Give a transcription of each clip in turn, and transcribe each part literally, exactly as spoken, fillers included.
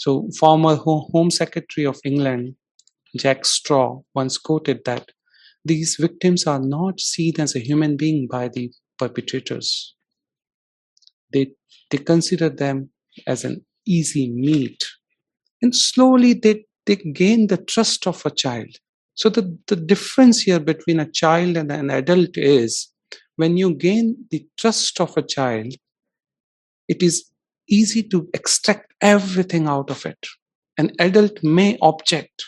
So former Home Secretary of England, Jack Straw, once quoted that these victims are not seen as a human being by the perpetrators. They, they consider them as an easy meat. And slowly they, they gain the trust of a child. So the, the difference here between a child and an adult is when you gain the trust of a child, it is easy to extract everything out of it. An adult may object.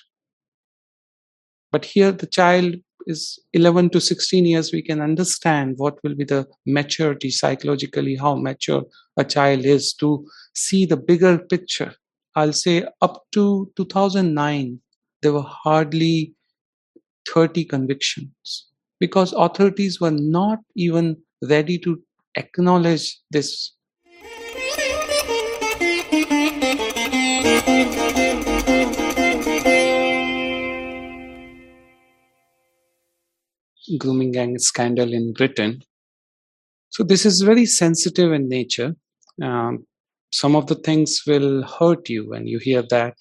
But here the child is eleven to sixteen years. We can understand what will be the maturity psychologically, how mature a child is to see the bigger picture. I'll say up to two thousand nine, there were hardly thirty convictions because authorities were not even ready to acknowledge this. Grooming gang scandal in Britain. So this is very sensitive in nature. Um, some of the things will hurt you when you hear that.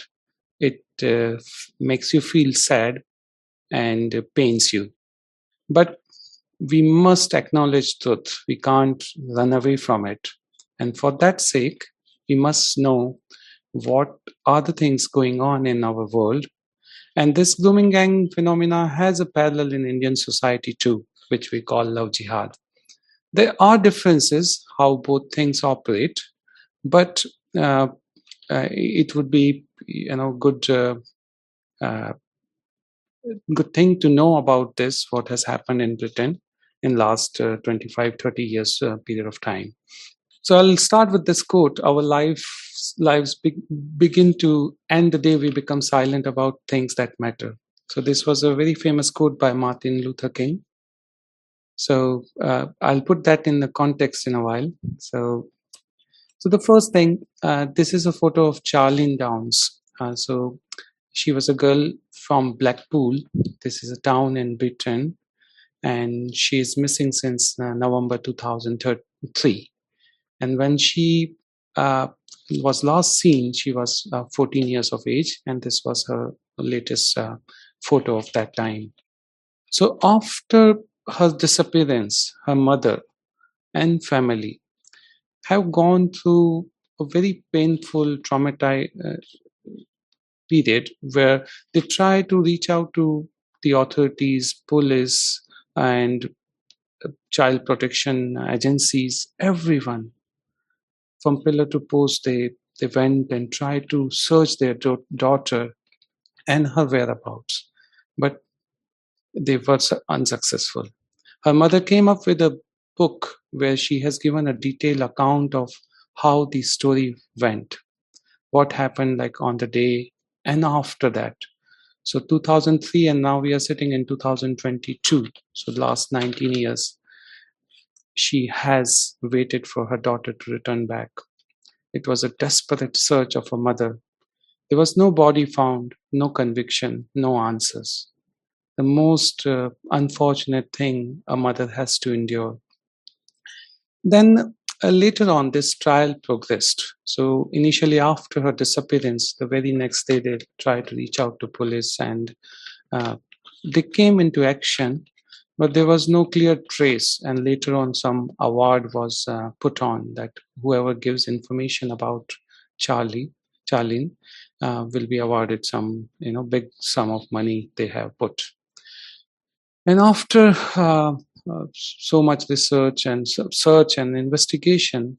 It uh, f- makes you feel sad and uh, pains you. But we must acknowledge truth. We can't run away from it. And for that sake, we must know what are the things going on in our world. And this grooming gang phenomena has a parallel in Indian society too, which we call love jihad. There are differences how both things operate, but uh, uh, it would be you know good uh, uh, good thing to know about this, what has happened in Britain in last uh, twenty-five to thirty years uh, period of time. So I'll start with this quote: our lives, lives be- begin to end the day we become silent about things that matter. So this was a very famous quote by Martin Luther King. So uh, I'll put that in the context in a while. So, so the first thing, uh, this is a photo of Charlene Downes. Uh, so she was a girl from Blackpool. This is a town in Britain. And she is missing since uh, November two thousand three. And when she uh, was last seen, she was uh, fourteen years of age. And this was her latest uh, photo of that time. So after her disappearance, her mother and family have gone through a very painful, traumatized uh, period where they try to reach out to the authorities, police, and child protection agencies, everyone. From pillar to post, they, they went and tried to search their do- daughter and her whereabouts, but they were unsuccessful. Her mother came up with a book where she has given a detailed account of how the story went, what happened like on the day and after that. So two thousand three, and now we are sitting in two thousand twenty-two, so last nineteen years. She has waited for her daughter to return back. It was a desperate search of her mother. There was no body found, no conviction, no answers. The most uh, unfortunate thing a mother has to endure. Then uh, later on, this trial progressed. So initially after her disappearance, the very next day they tried to reach out to police and uh, they came into action. But there was no clear trace, and later on some award was uh, put on that whoever gives information about Charlie, Charlene uh, will be awarded some you know, big sum of money they have put. And after uh, uh, so much research and search and investigation,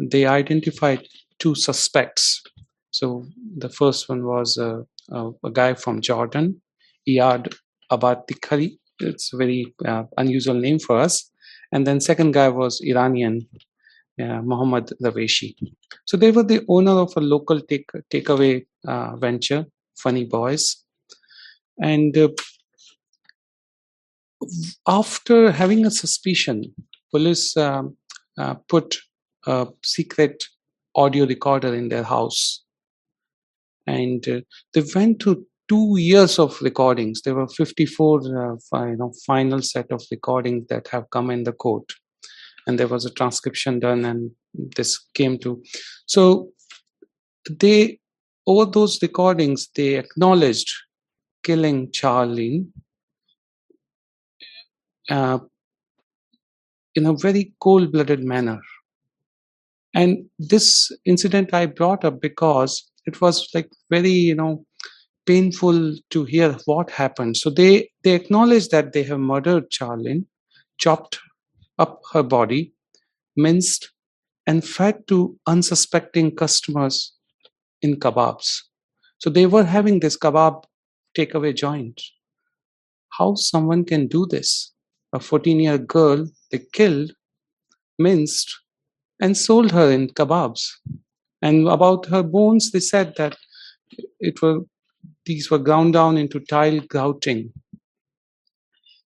they identified two suspects. So the first one was uh, uh, a guy from Jordan, Iyad Abad Tikhari. It's a very uh, unusual name for us. And then second guy was Iranian, uh, Mohammad Raveshi. So they were the owner of a local take takeaway uh, venture, Funny Boys. And uh, after having a suspicion, police uh, uh, put a secret audio recorder in their house. And uh, they went to two years of recordings. There were fifty-four uh, fi- you know, final set of recordings that have come in the court. And there was a transcription done and this came to. So they Over those recordings, they acknowledged killing Charlene uh, in a very cold-blooded manner. And this incident I brought up because it was like very, you know, painful to hear what happened. So they, they acknowledge that they have murdered Charlene, chopped up her body, minced and fed to unsuspecting customers in kebabs. So they were having this kebab takeaway joint. How someone can do this? A fourteen-year girl they killed, minced and sold her in kebabs. And about her bones, they said that it were these were ground down into tile grouting.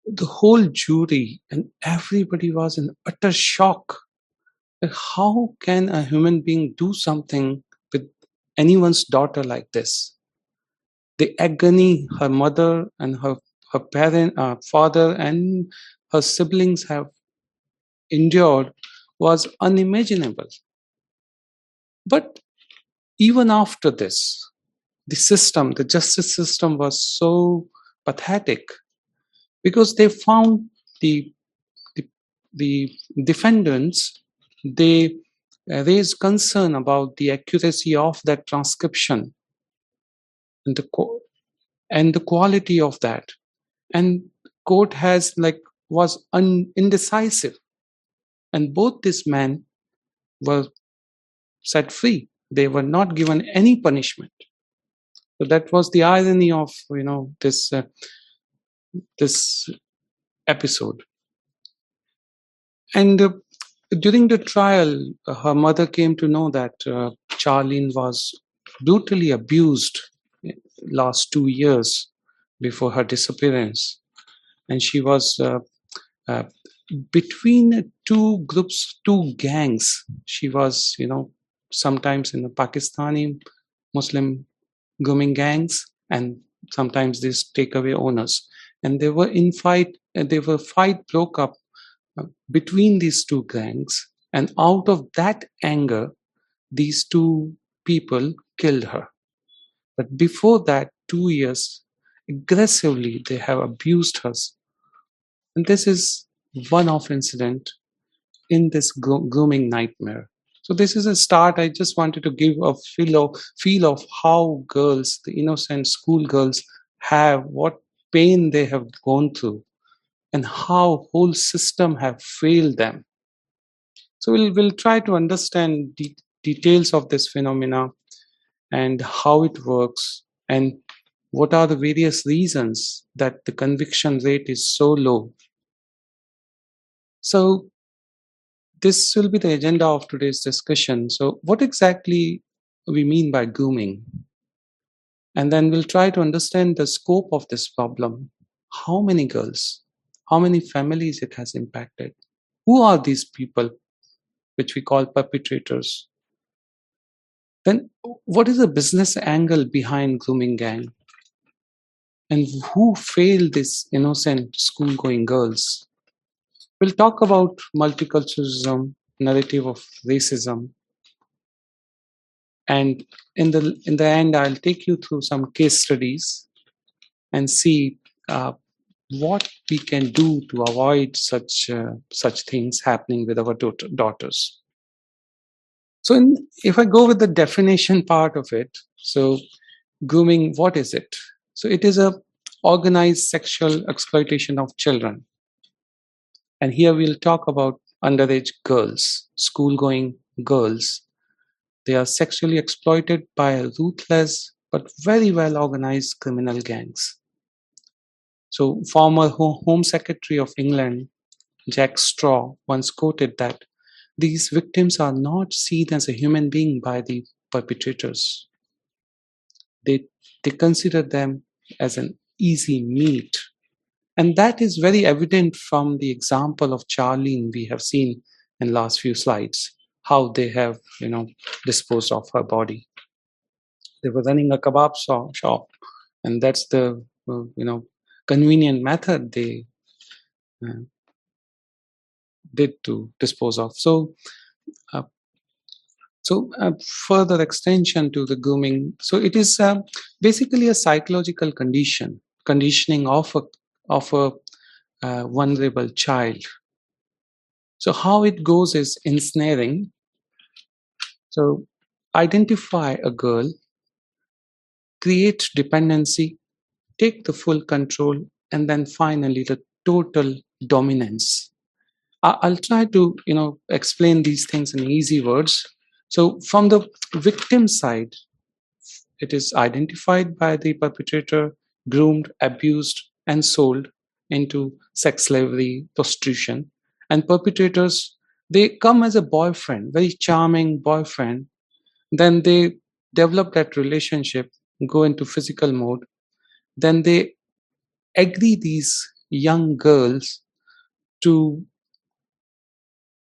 The whole jury and everybody was in utter shock. How can a human being do something with anyone's daughter like this? The agony her mother and her, her parent, uh, father and her siblings have endured was unimaginable. But even after this, the system, the justice system was so pathetic because they found the, the, the defendants, they raised concern about the accuracy of that transcription and the, and the quality of that. And court has like was un, indecisive. And both these men were set free. They were not given any punishment. So that was the irony of, you know, this, uh, this episode. And uh, during the trial, uh, her mother came to know that uh, Charlene was brutally abused last two years before her disappearance. And she was uh, uh, between two groups, two gangs. She was, you know, sometimes in the Pakistani Muslim grooming gangs and sometimes these takeaway owners. And they were in fight, they were fight broke up between these two gangs. And out of that anger, these two people killed her. But before that, two years, aggressively, they have abused her. And this is one-off incident in this grooming nightmare. So this is a start. I just wanted to give a feel of, feel of how girls, the innocent school girls, have, what pain they have gone through and how whole system have failed them. So we'll, we'll try to understand the de details of this phenomena and how it works and what are the various reasons that the conviction rate is so low. So this will be the agenda of today's discussion. So what exactly we mean by grooming? And then we'll try to understand the scope of this problem. How many girls, how many families it has impacted? Who are these people, which we call perpetrators? Then what is the business angle behind grooming gang? And who failed these innocent school-going girls? We'll talk about multiculturalism, narrative of racism. And in the, in the end, I'll take you through some case studies and see uh, what we can do to avoid such, uh, such things happening with our daughters. So in, if I go with the definition part of it, so grooming, what is it? So it is an organized sexual exploitation of children. And here we'll talk about underage girls, school-going girls. They are sexually exploited by ruthless but very well-organized criminal gangs. So former Home Secretary of England, Jack Straw, once quoted that these victims are not seen as a human being by the perpetrators. They, they consider them as an easy meat. And that is very evident from the example of Charlene we have seen in the last few slides, how they have, you know, disposed of her body. They were running a kebab shop, and that's the, you know, convenient method they uh, did to dispose of. So, uh, So a further extension to the grooming. So it is uh, basically a psychological condition, conditioning of a, of a uh, vulnerable child. So how it goes is ensnaring. So identify a girl, create dependency, take the full control, and then finally the total dominance. I'll try to, you know, explain these things in easy words. So from the victim side, it is identified by the perpetrator, groomed, abused, and sold into sex slavery, prostitution. And perpetrators, they come as a boyfriend, very charming boyfriend. Then they develop that relationship, go into physical mode. Then they agree these young girls to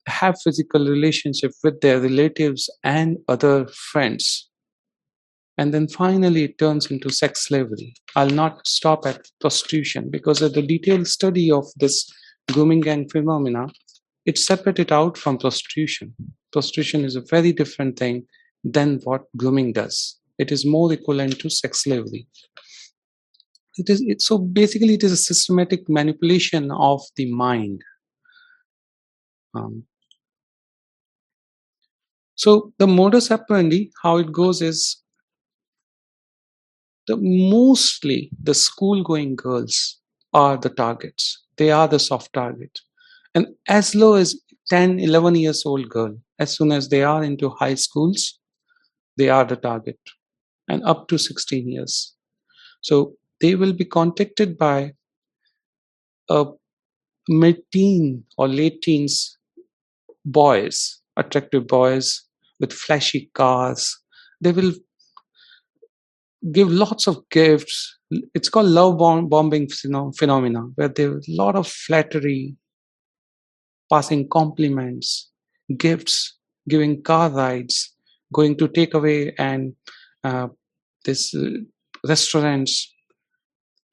have physical relationship with their relatives and other friends. And then finally it turns into sex slavery. I'll not stop at prostitution because of the detailed study of this grooming gang phenomena, it's separated out from prostitution. Prostitution is a very different thing than what grooming does. It is more equivalent to sex slavery. It is it, so basically it is a systematic manipulation of the mind. Um, so the modus operandi, how it goes is the mostly the school-going girls are the targets. They are the soft target. And as low as ten, eleven years old girl, as soon as they are into high schools, they are the target, and up to sixteen years. So they will be contacted by a mid-teen or late teens boys, attractive boys with flashy cars. They will give lots of gifts. It's called love bomb bombing phenomena, where there's a lot of flattery, passing compliments, gifts, giving car rides, going to takeaway and uh, this uh, restaurants.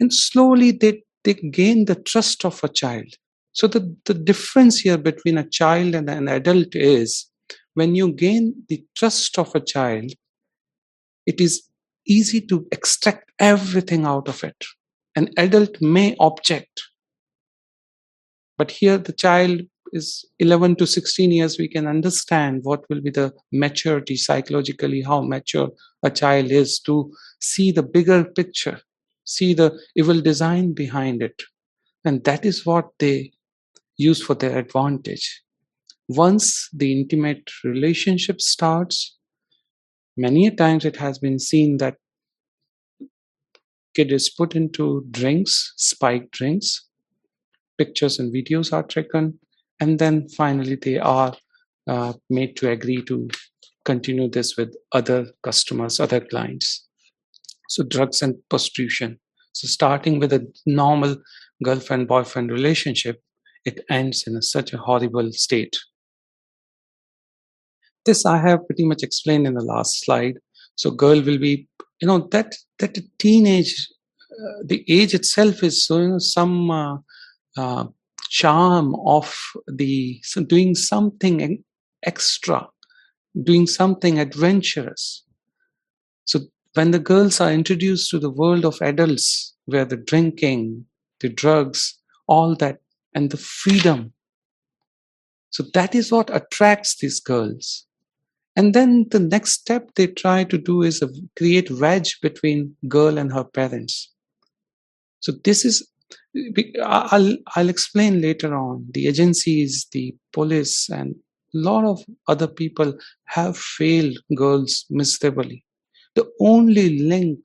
And slowly they, they gain the trust of a child. So the, the difference here between a child and an adult is when you gain the trust of a child, it is easy to extract everything out of it. An adult may object. But here the child is eleven to sixteen years. We can understand what will be the maturity psychologically, how mature a child is to see the bigger picture, see the evil design behind it. And that is what they use for their advantage. Once the intimate relationship starts, many times it has been seen that kid is put into drinks, spiked drinks, pictures and videos are taken, and then finally they are uh, made to agree to continue this with other customers, other clients. So drugs and prostitution. So starting with a normal girlfriend-boyfriend relationship, it ends in a, such a horrible state. This I have pretty much explained in the last slide. So girl will be, you know, that that teenage, uh, the age itself is so, you know, some uh, uh, charm of the so doing something extra, doing something adventurous. So when the girls are introduced to the world of adults, where the drinking, the drugs, all that, and the freedom. So that is what attracts these girls. And then the next step they try to do is create wedge between girl and her parents. So this is, I'll, I'll explain later on, the agencies, the police, and a lot of other people have failed girls miserably. The only link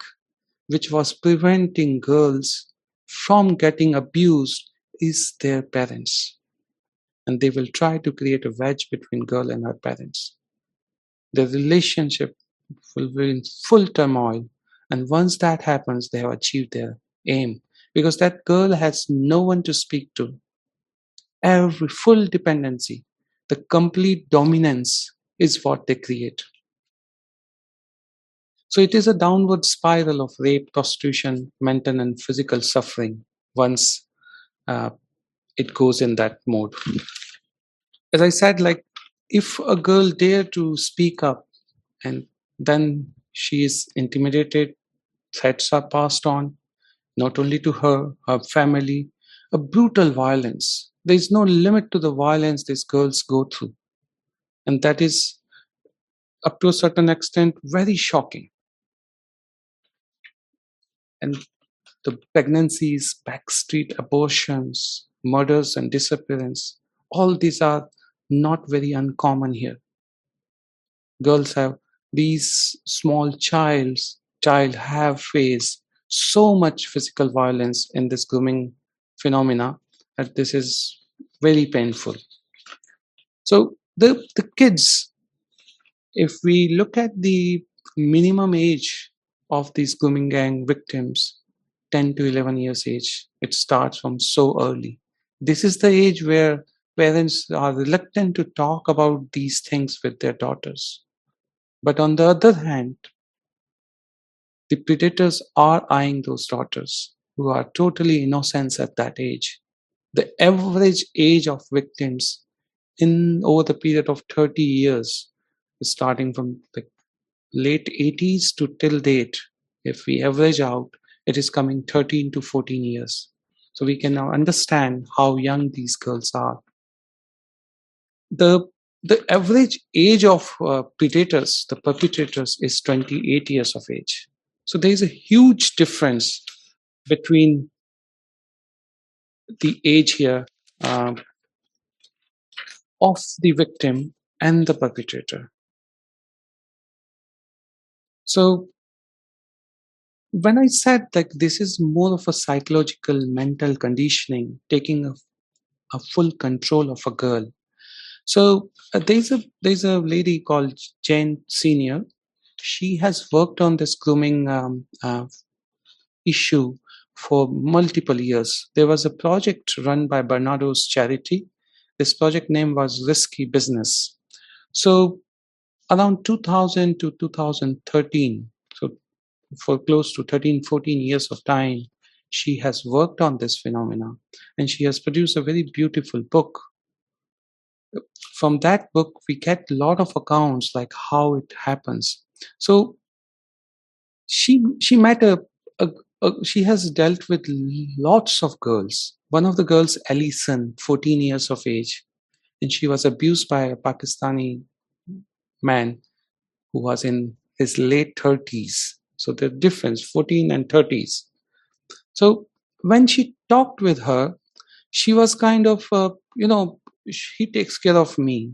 which was preventing girls from getting abused is their parents. And they will try to create a wedge between girl and her parents. The relationship will be in full turmoil. And once that happens, they have achieved their aim. Because that girl has no one to speak to. Every full dependency, the complete dominance is what they create. So it is a downward spiral of rape, prostitution, mental and physical suffering once uh, it goes in that mode. As I said, like if a girl dare to speak up, and then she is intimidated, threats are passed on, not only to her, her family, a brutal violence. There is no limit to the violence these girls go through. And that is, up to a certain extent, very shocking. And the pregnancies, backstreet abortions, murders and disappearance, all these are not very uncommon here. Girls have these small childs, child have faced so much physical violence in this grooming phenomena that this is very painful. So the, the kids, if we look at the minimum age of these grooming gang victims, ten to eleven years age, it starts from so early. This is the age where parents are reluctant to talk about these things with their daughters. But on the other hand, the predators are eyeing those daughters who are totally innocent at that age. The average age of victims in over the period of thirty years, starting from the late eighties to till date, if we average out, it is coming thirteen to fourteen years. So we can now understand how young these girls are. The, the average age of uh, predators, the perpetrators, is twenty-eight years of age. So there is a huge difference between the age here uh, of the victim and the perpetrator. So when I said that this is more of a psychological mental conditioning, taking a, a full control of a girl. So uh, there's a there's a lady called Jayne Senior. She has worked on this grooming um, uh, issue for multiple years. There was a project run by Bernardo's charity. This project name was Risky Business. So around two thousand to two thousand thirteen, so for close to thirteen, fourteen years of time, she has worked on this phenomena, and she has produced a very beautiful book. From that book, we get a lot of accounts like how it happens. So she she met a, a, a she has dealt with lots of girls. One of the girls, Alison, fourteen years of age, and she was abused by a Pakistani man who was in his late thirties. So the difference, fourteen and thirties. So when she talked with her, she was kind of, uh, you know, he takes care of me.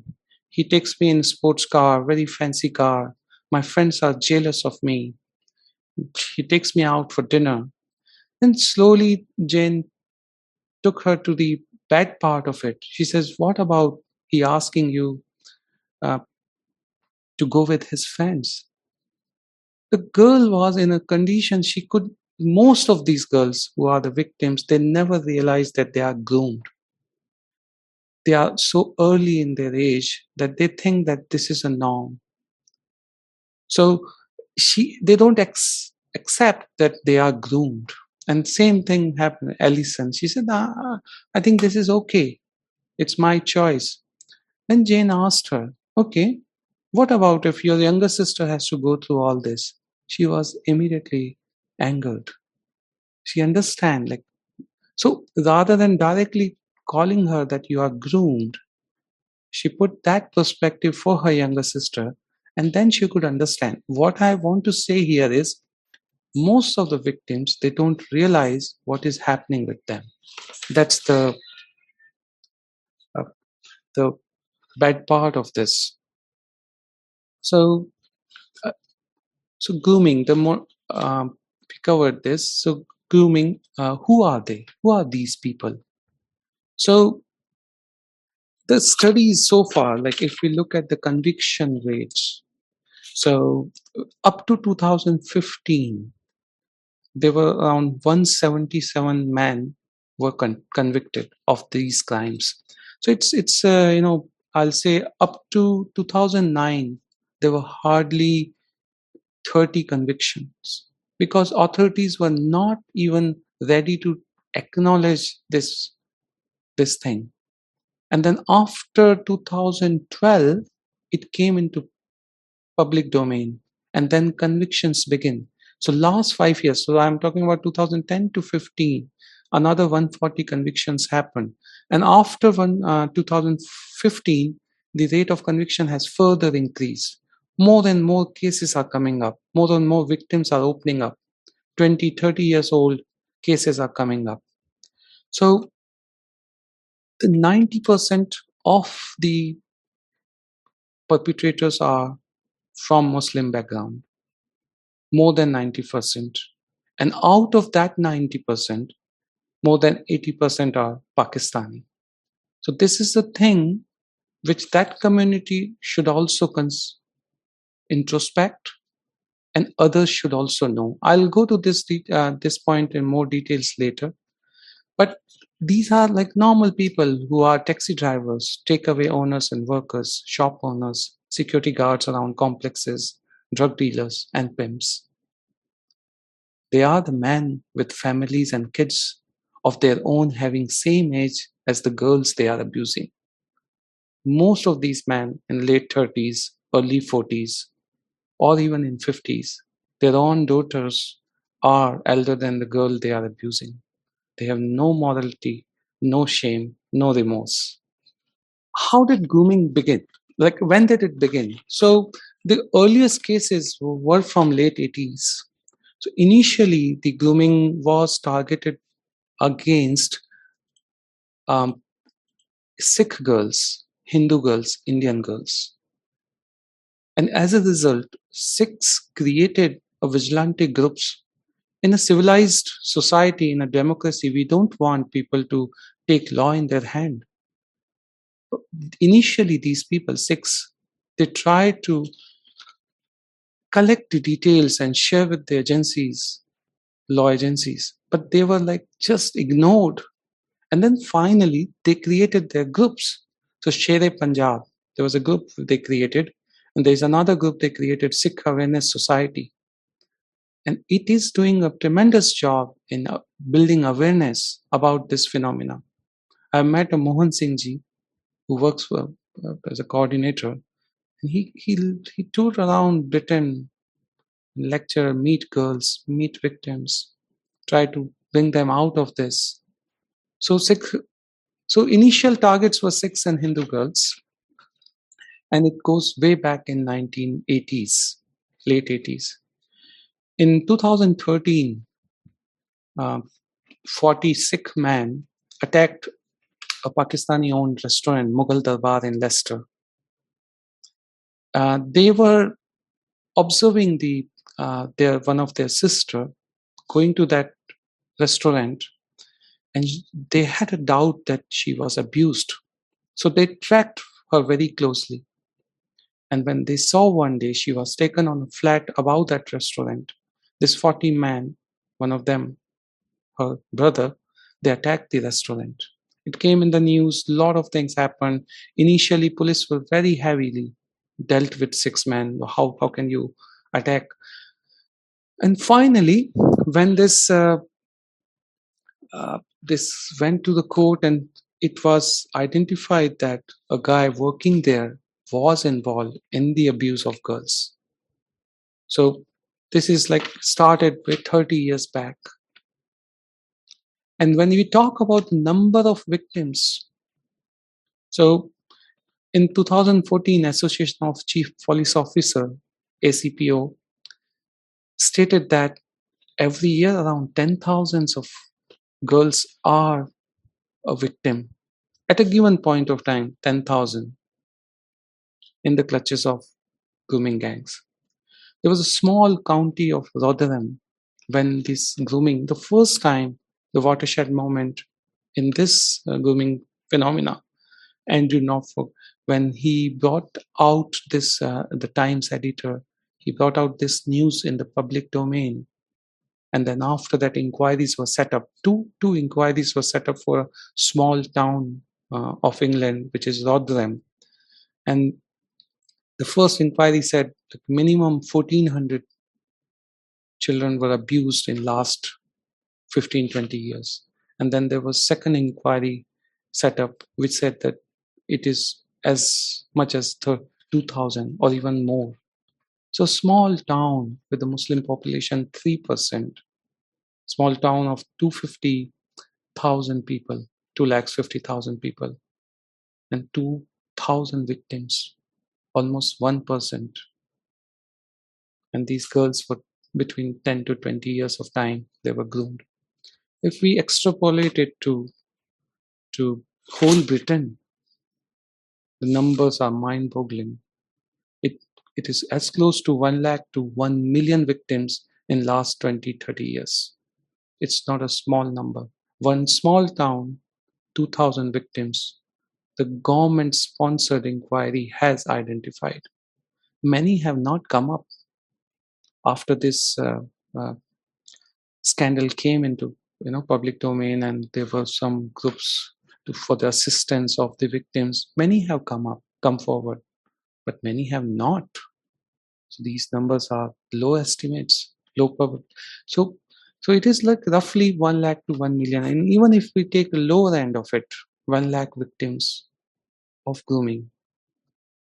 He takes me in a sports car, very fancy car. My friends are jealous of me. He takes me out for dinner. Then slowly Jayne took her to the bad part of it. She says, what about he asking you uh, to go with his friends? The girl was in a condition she could, most of these girls who are the victims, they never realize that they are groomed. They are so early in their age that they think that this is a norm. So she, they don't ex accept that they are groomed. And same thing happened. Alison, she said, ah, I think this is okay. It's my choice. Then Jayne asked her, okay, what about if your younger sister has to go through all this? She was immediately angered. She understand, like, so rather than directly calling her that you are groomed, she put that perspective for her younger sister, and then she could understand. What I want to say here is, most of the victims, they don't realize what is happening with them. That's the, uh, the bad part of this. So, uh, so grooming, the more uh, we covered this, so grooming, uh, who are they? Who are these people? So the studies so far, like if we look at the conviction rates, so up to two thousand fifteen, there were around one hundred seventy-seven men were con convicted of these crimes. So it's, it's uh, you know, I'll say up to two thousand nine, there were hardly thirty convictions because authorities were not even ready to acknowledge this this thing. And then after two thousand twelve, it came into public domain, and then convictions begin. So last five years, so I'm talking about two thousand ten to fifteen, another one hundred forty convictions happened. And after one, uh, two thousand fifteen, the rate of conviction has further increased. More and more cases are coming up. More and more victims are opening up. twenty, thirty years old cases are coming up. So ninety percent of the perpetrators are from Muslim background. More than ninety percent. And out of that ninety percent, more than eighty percent are Pakistani. So this is the thing which that community should also cons- introspect, and others should also know. I'll go to this, de- uh, this point in more details later. But these are like normal people who are taxi drivers, takeaway owners and workers, shop owners, security guards around complexes, drug dealers and pimps. They are the men with families and kids of their own having same age as the girls they are abusing. Most of these men in late thirties, early forties, or even in fifties, their own daughters are elder than the girl they are abusing. They have no morality, no shame, no remorse. How did grooming begin? Like, when did it begin? So the earliest cases were from late eighties. So initially, the grooming was targeted against um, Sikh girls, Hindu girls, Indian girls. And as a result, Sikhs created a vigilante groups. In a civilized society, in a democracy, we don't want people to take law in their hand. But initially, these people, Sikhs, they try to collect the details and share with the agencies, law agencies, but they were like just ignored. And then finally, they created their groups. So Shere Punjab, there was a group they created. And there's another group they created, Sikh Awareness Society. And it is doing a tremendous job in building awareness about this phenomena. I met a Mohan Singh ji, who works for, uh, as a coordinator. And he, he, he toured around Britain, lecture, meet girls, meet victims, try to bring them out of this. So, Sikh, so initial targets were Sikhs and Hindu girls. And it goes way back in nineteen eighties, late eighties. In two thousand thirteen, uh, forty Sikh men attacked a Pakistani-owned restaurant, Mughal Darbar in Leicester. Uh, they were observing the uh, their one of their sister going to that restaurant, and they had a doubt that she was abused. So they tracked her very closely. And when they saw one day she was taken on a flat above that restaurant, this forty man, one of them, her brother, they attacked the restaurant. It came in the news, a lot of things happened. Initially, police were very heavily dealt with six men. How, how can you attack? And finally, when this, uh, uh, this went to the court and it was identified that a guy working there was involved in the abuse of girls. So this is like started with thirty years back. And when we talk about number of victims, so in two thousand fourteen, Association of Chief Police Officer, A C P O, stated that every year around ten thousands of girls are a victim. At a given point of time, ten thousand. In the clutches of grooming gangs. There was a small county of Rotherham when this grooming, the first time the watershed moment in this uh, grooming phenomena, Andrew Norfolk, when he brought out this, uh, the Times editor, he brought out this news in the public domain. And then after that, inquiries were set up. Two, two inquiries were set up for a small town uh, of England, which is Rotherham. And the first inquiry said that minimum fourteen hundred children were abused in last fifteen, twenty years. And then there was second inquiry set up, which said that it is as much as two thousand or even more So a small town with a Muslim population, three percent, small town of two hundred fifty thousand people, two hundred fifty thousand people, and two thousand victims, almost one percent. And these girls were between ten to twenty years of time, they were groomed. If we extrapolate it to, to whole Britain, the numbers are mind-boggling. It, it is as close to one lakh to one million victims in last twenty, thirty years. It's not a small number. One small town, two thousand victims. The government-sponsored inquiry has identified. Many have not come up after this uh, uh, scandal came into you know public domain, and there were some groups to, for the assistance of the victims. Many have come up, come forward, but many have not. So these numbers are low estimates, low public. So, so it is like roughly one lakh to one million. And even if we take the lower end of it, one lakh victims of grooming,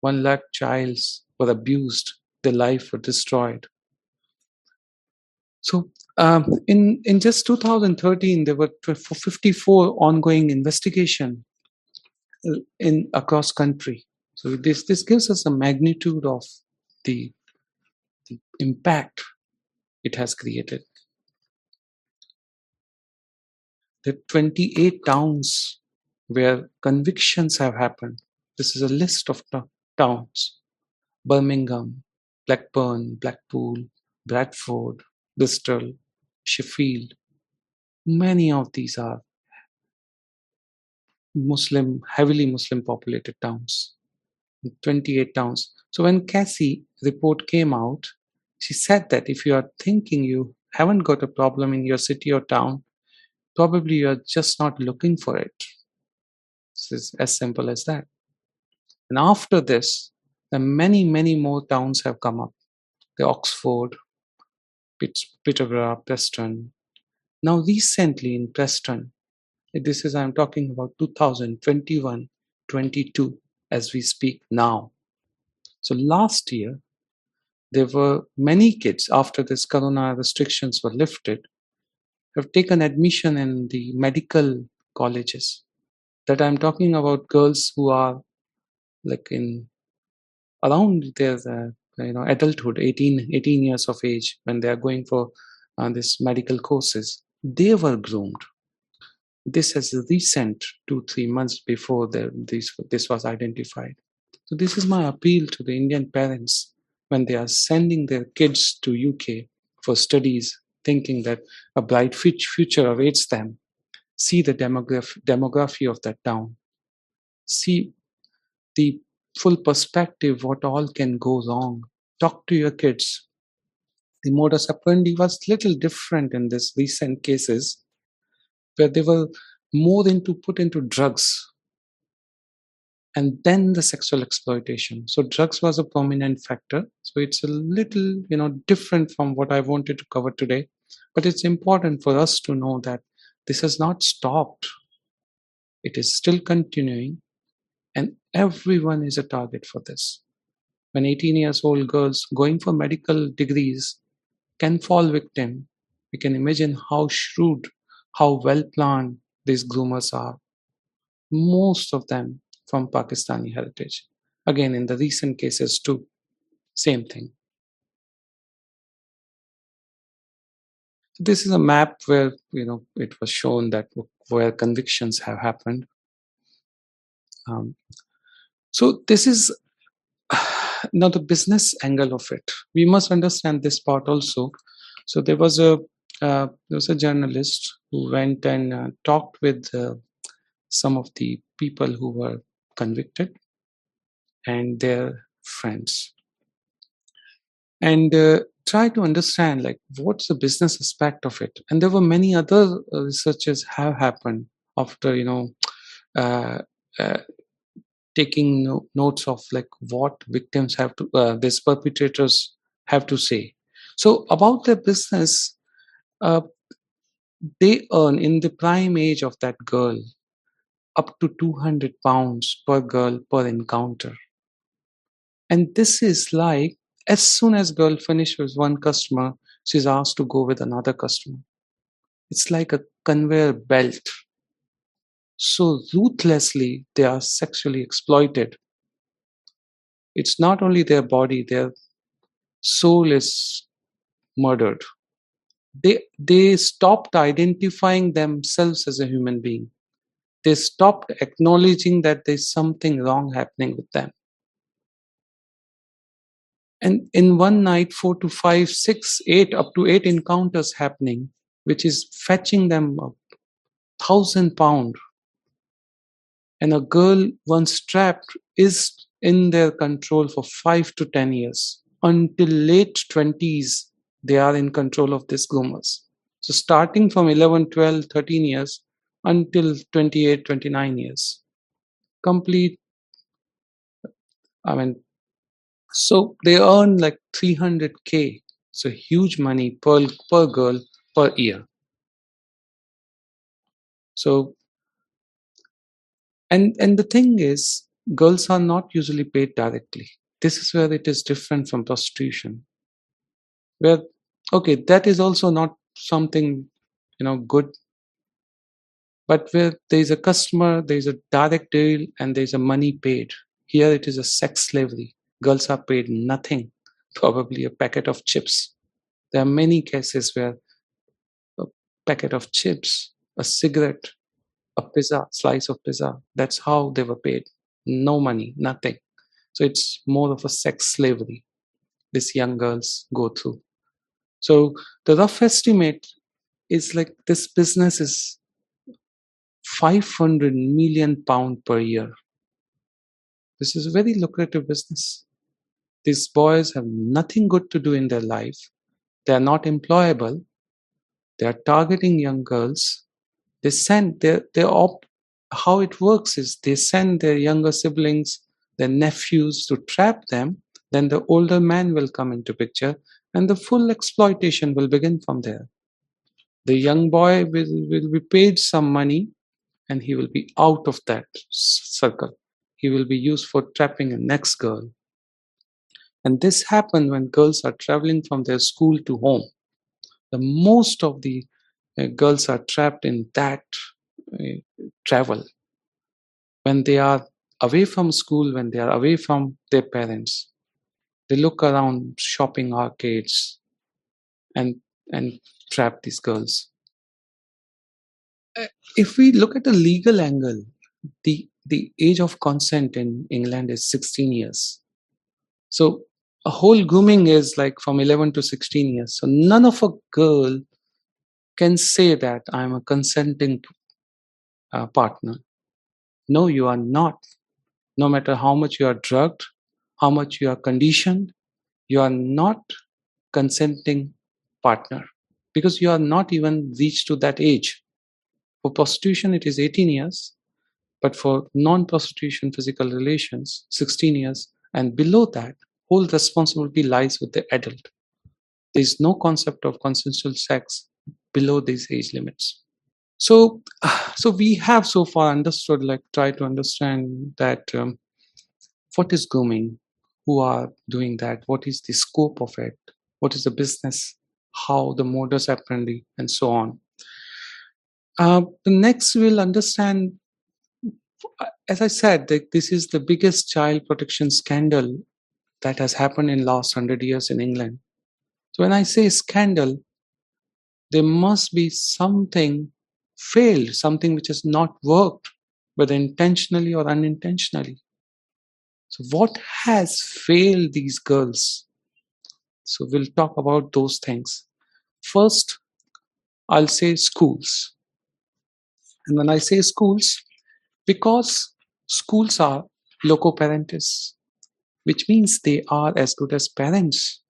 one lakh childs were abused, their life were destroyed. So um, in, in just two thousand thirteen, there were fifty-four ongoing investigations in across country. So this, this gives us a magnitude of the, the impact it has created. There are twenty-eight towns where convictions have happened. This is a list of towns: Birmingham, Blackburn, Blackpool, Bradford, Bristol, Sheffield. Many of these are Muslim, heavily Muslim populated towns, twenty-eight towns. So when Cassie report came out, she said that if you are thinking you haven't got a problem in your city or town, probably you are just not looking for it. This is as simple as that. And after this, many, many more towns have come up. The Oxford, Peterborough, Preston. Now recently in Preston, this is, I'm talking about two thousand twenty-one, twenty-two as we speak now. So last year, there were many kids, after this corona restrictions were lifted, have taken admission in the medical colleges. That I'm talking about girls who are like in around their uh, you know, adulthood, eighteen, eighteen years of age, when they are going for uh, this medical courses, they were groomed. This is recent, two, three months before the, this, this was identified. So this is my appeal to the Indian parents when they are sending their kids to U K for studies, thinking that a bright future awaits them. See the demograph- demography of that town. See the full perspective, what all can go wrong. Talk to your kids. The modus operandi was little different in this recent cases, where they were more into put into drugs and then the sexual exploitation. So drugs was a prominent factor. So it's a little, you know, different from what I wanted to cover today, but it's important for us to know that this has not stopped. It is still continuing. And everyone is a target for this. When eighteen years old girls going for medical degrees can fall victim, we can imagine how shrewd, how well planned these groomers are. Most of them from Pakistani heritage. Again, in the recent cases too, same thing. This is a map where, you know, it was shown that where convictions have happened. Um, so this is now the business angle of it. We must understand this part also. So there was a uh, there was a journalist who went and uh, talked with uh, some of the people who were convicted and their friends, and uh, try to understand like what's the business aspect of it. And there were many other researches have happened after you know. Uh, Uh, taking no, notes of like what victims have to, uh, these perpetrators have to say. So about their business, uh, they earn in the prime age of that girl up to two hundred pounds per girl per encounter. And this is like As soon as girl finishes one customer, she's asked to go with another customer. It's like a conveyor belt. So ruthlessly, they are sexually exploited. It's not only their body, their soul is murdered. They, they stopped identifying themselves as a human being. They stopped acknowledging that there's something wrong happening with them. And in one night, four to five, six, eight, up to eight encounters happening, which is fetching them a thousand pound. And a girl, once trapped, is in their control for five to ten years. Until late twenties, they are in control of these groomers. So starting from eleven, twelve, thirteen years until twenty-eight, twenty-nine years. Complete, I mean, so they earn like three hundred K. So huge money per, per girl per year. So, and, and the thing is, girls are not usually paid directly. This is where it is different from prostitution. Where, okay, that is also not something, you know, good. But where there is a customer, there is a direct deal, and there is a money paid. Here it is a sex slavery. Girls are paid nothing, probably a packet of chips. There are many cases where a packet of chips, a cigarette, a pizza, slice of pizza, that's how they were paid. No money, nothing. So it's more of a sex slavery these young girls go through. So the rough estimate is like this business is five hundred million pounds per year. This is a very lucrative business. These boys have nothing good to do in their life. They are not employable. They are targeting young girls. They send, they, they opt. How it works is they send their younger siblings, their nephews to trap them. Then the older man will come into picture and the full exploitation will begin from there. The young boy will, will be paid some money and he will be out of that circle. He will be used for trapping a next girl. And this happens when girls are traveling from their school to home. The most of the uh, girls are trapped in that uh, travel. When they are away from school, when they are away from their parents, they look around shopping arcades and, and trap these girls. If we look at the legal angle, the, the age of consent in England is sixteen years. So a whole grooming is like from eleven to sixteen years. So none of a girl can say that I'm a consenting uh, partner. No, you are not. No matter how much you are drugged, how much you are conditioned, you are not consenting partner because you are not even reached to that age. For prostitution, it is eighteen years, but for non-prostitution physical relations, sixteen years, and below that, whole responsibility lies with the adult. There is no concept of consensual sex below these age limits. So, so we have so far understood, like try to understand that um, what is grooming, who are doing that, what is the scope of it, what is the business, how the modus operandi, and so on. Uh, the next we'll understand, as I said, that this is the biggest child protection scandal that has happened in the last one hundred years in England. So when I say scandal, there must be something failed, something which has not worked, whether intentionally or unintentionally. So what has failed these girls? So we'll talk about those things. First, I'll say schools. And when I say schools, because schools are loco-parentis, which means they are as good as parents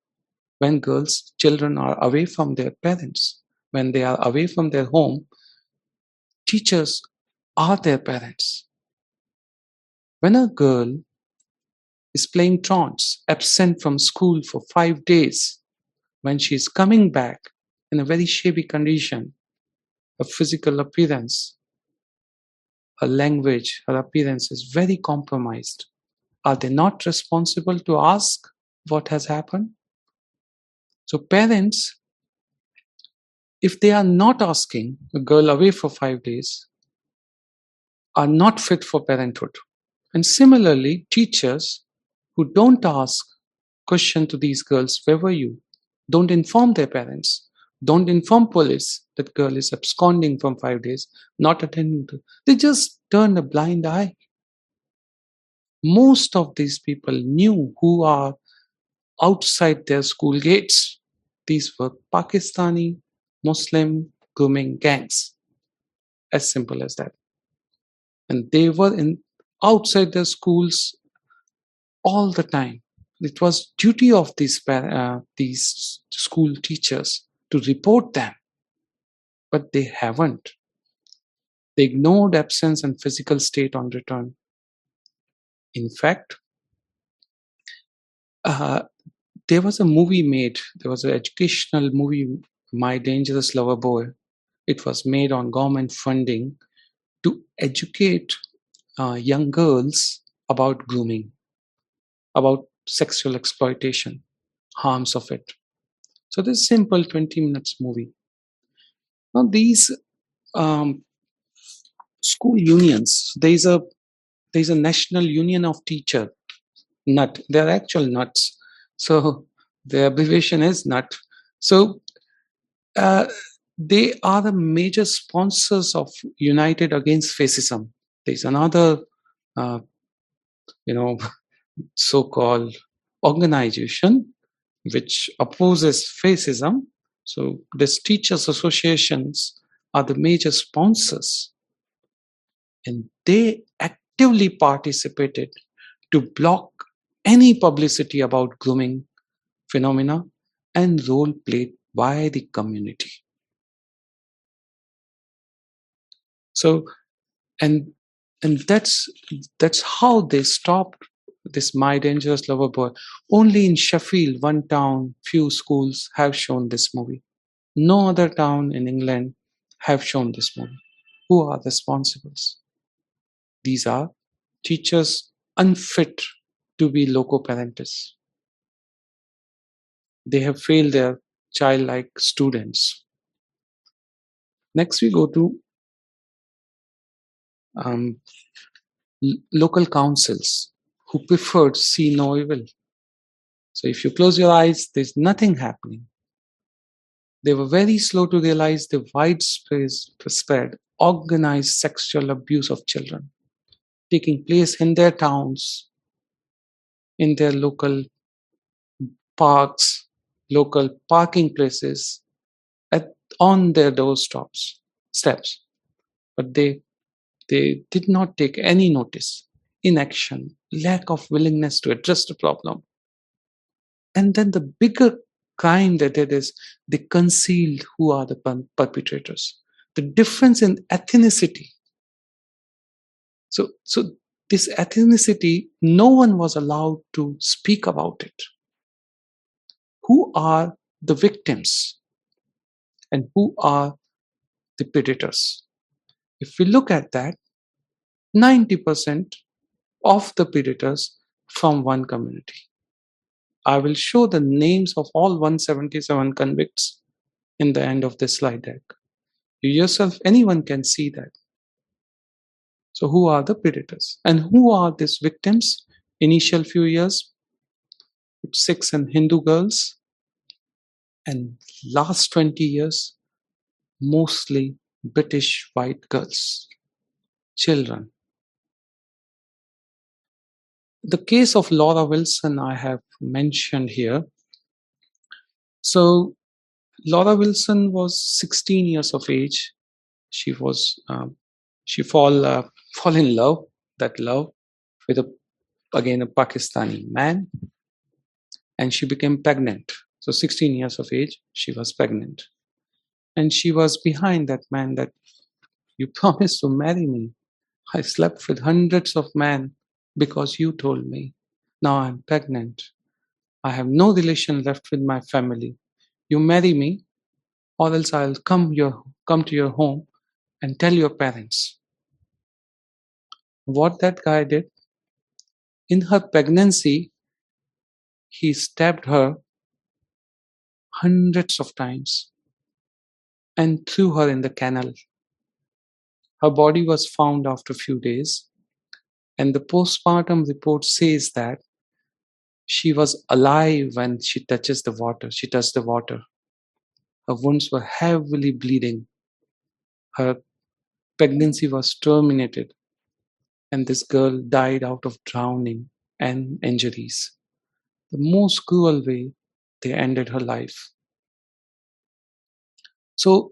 when girls, children are away from their parents. When they are away from their home, teachers are their parents. When a girl is playing truants, absent from school for five days, when she is coming back in a very shabby condition, her physical appearance, her language, her appearance is very compromised. Are they not responsible to ask what has happened. So parents, if they are not asking a girl away for five days, are not fit for parenthood. And similarly, teachers who don't ask question to these girls, where were you? Don't inform their parents. Don't inform police that girl is absconding from five days, not attending to. They just turn a blind eye. Most of these people knew who are outside their school gates. These were Pakistani Muslim grooming gangs. As simple as that. And they were in outside their schools all the time. It was duty of these, uh, these school teachers to report them. But they haven't. They ignored absence and physical state on return. In fact, uh, there was a movie made, there was an educational movie, My Dangerous Lover Boy. It was made on government funding to educate uh, young girls about grooming, about sexual exploitation, harms of it. So this simple twenty minutes movie. Now these um, school unions, there is a There is a National Union of Teacher, N U T. They are actual nuts. So the abbreviation is N U T. So uh, they are the major sponsors of United Against Fascism. There is another, uh, you know, so-called organization which opposes fascism. So these teachers' associations are the major sponsors, and they act. actively participated to block any publicity about grooming phenomena and role played by the community. So, and and that's that's how they stopped this My Dangerous Lover Boy. Only in Sheffield, one town, few schools have shown this movie. No other town in England have shown this movie. Who are the responsibles? These are teachers unfit to be loco-parentis. They have failed their childlike students. Next we go to um, local councils who preferred see no evil. So if you close your eyes, there's nothing happening. They were very slow to realize the widespread organized sexual abuse of children taking place in their towns, in their local parks, local parking places, at, on their doorstops, steps. But they, they did not take any notice, inaction, lack of willingness to address the problem. And then the bigger crime that it is, they concealed who are the perpetrators. The difference in ethnicity. So, so this ethnicity, no one was allowed to speak about it. Who are the victims and who are the predators? If we look at that, ninety percent of the predators from one community. I will show the names of all one hundred seventy-seven convicts in the end of this slide deck. You yourself, anyone can see that. So who are the predators and who are these victims? Initial few years, Sikhs and Hindu girls, and last twenty years, mostly British white girls, children. The case of Laura Wilson I have mentioned here. So Laura Wilson was sixteen years of age. She was, um, she fall, uh, fall in love, that love, with a, again, a Pakistani man. And she became pregnant. So sixteen years of age, she was pregnant. And she was behind that man that, you promised to marry me. I slept with hundreds of men because you told me. Now I'm pregnant. I have no relation left with my family. You marry me or else I'll come, your, come to your home and tell your parents. What that guy did, in her pregnancy, he stabbed her hundreds of times and threw her in the canal. Her body was found after a few days, and the postmortem report says that she was alive when she touches the water. She touched the water. Her wounds were heavily bleeding. Her pregnancy was terminated, and this girl died out of drowning and injuries. The most cruel way they ended her life. So,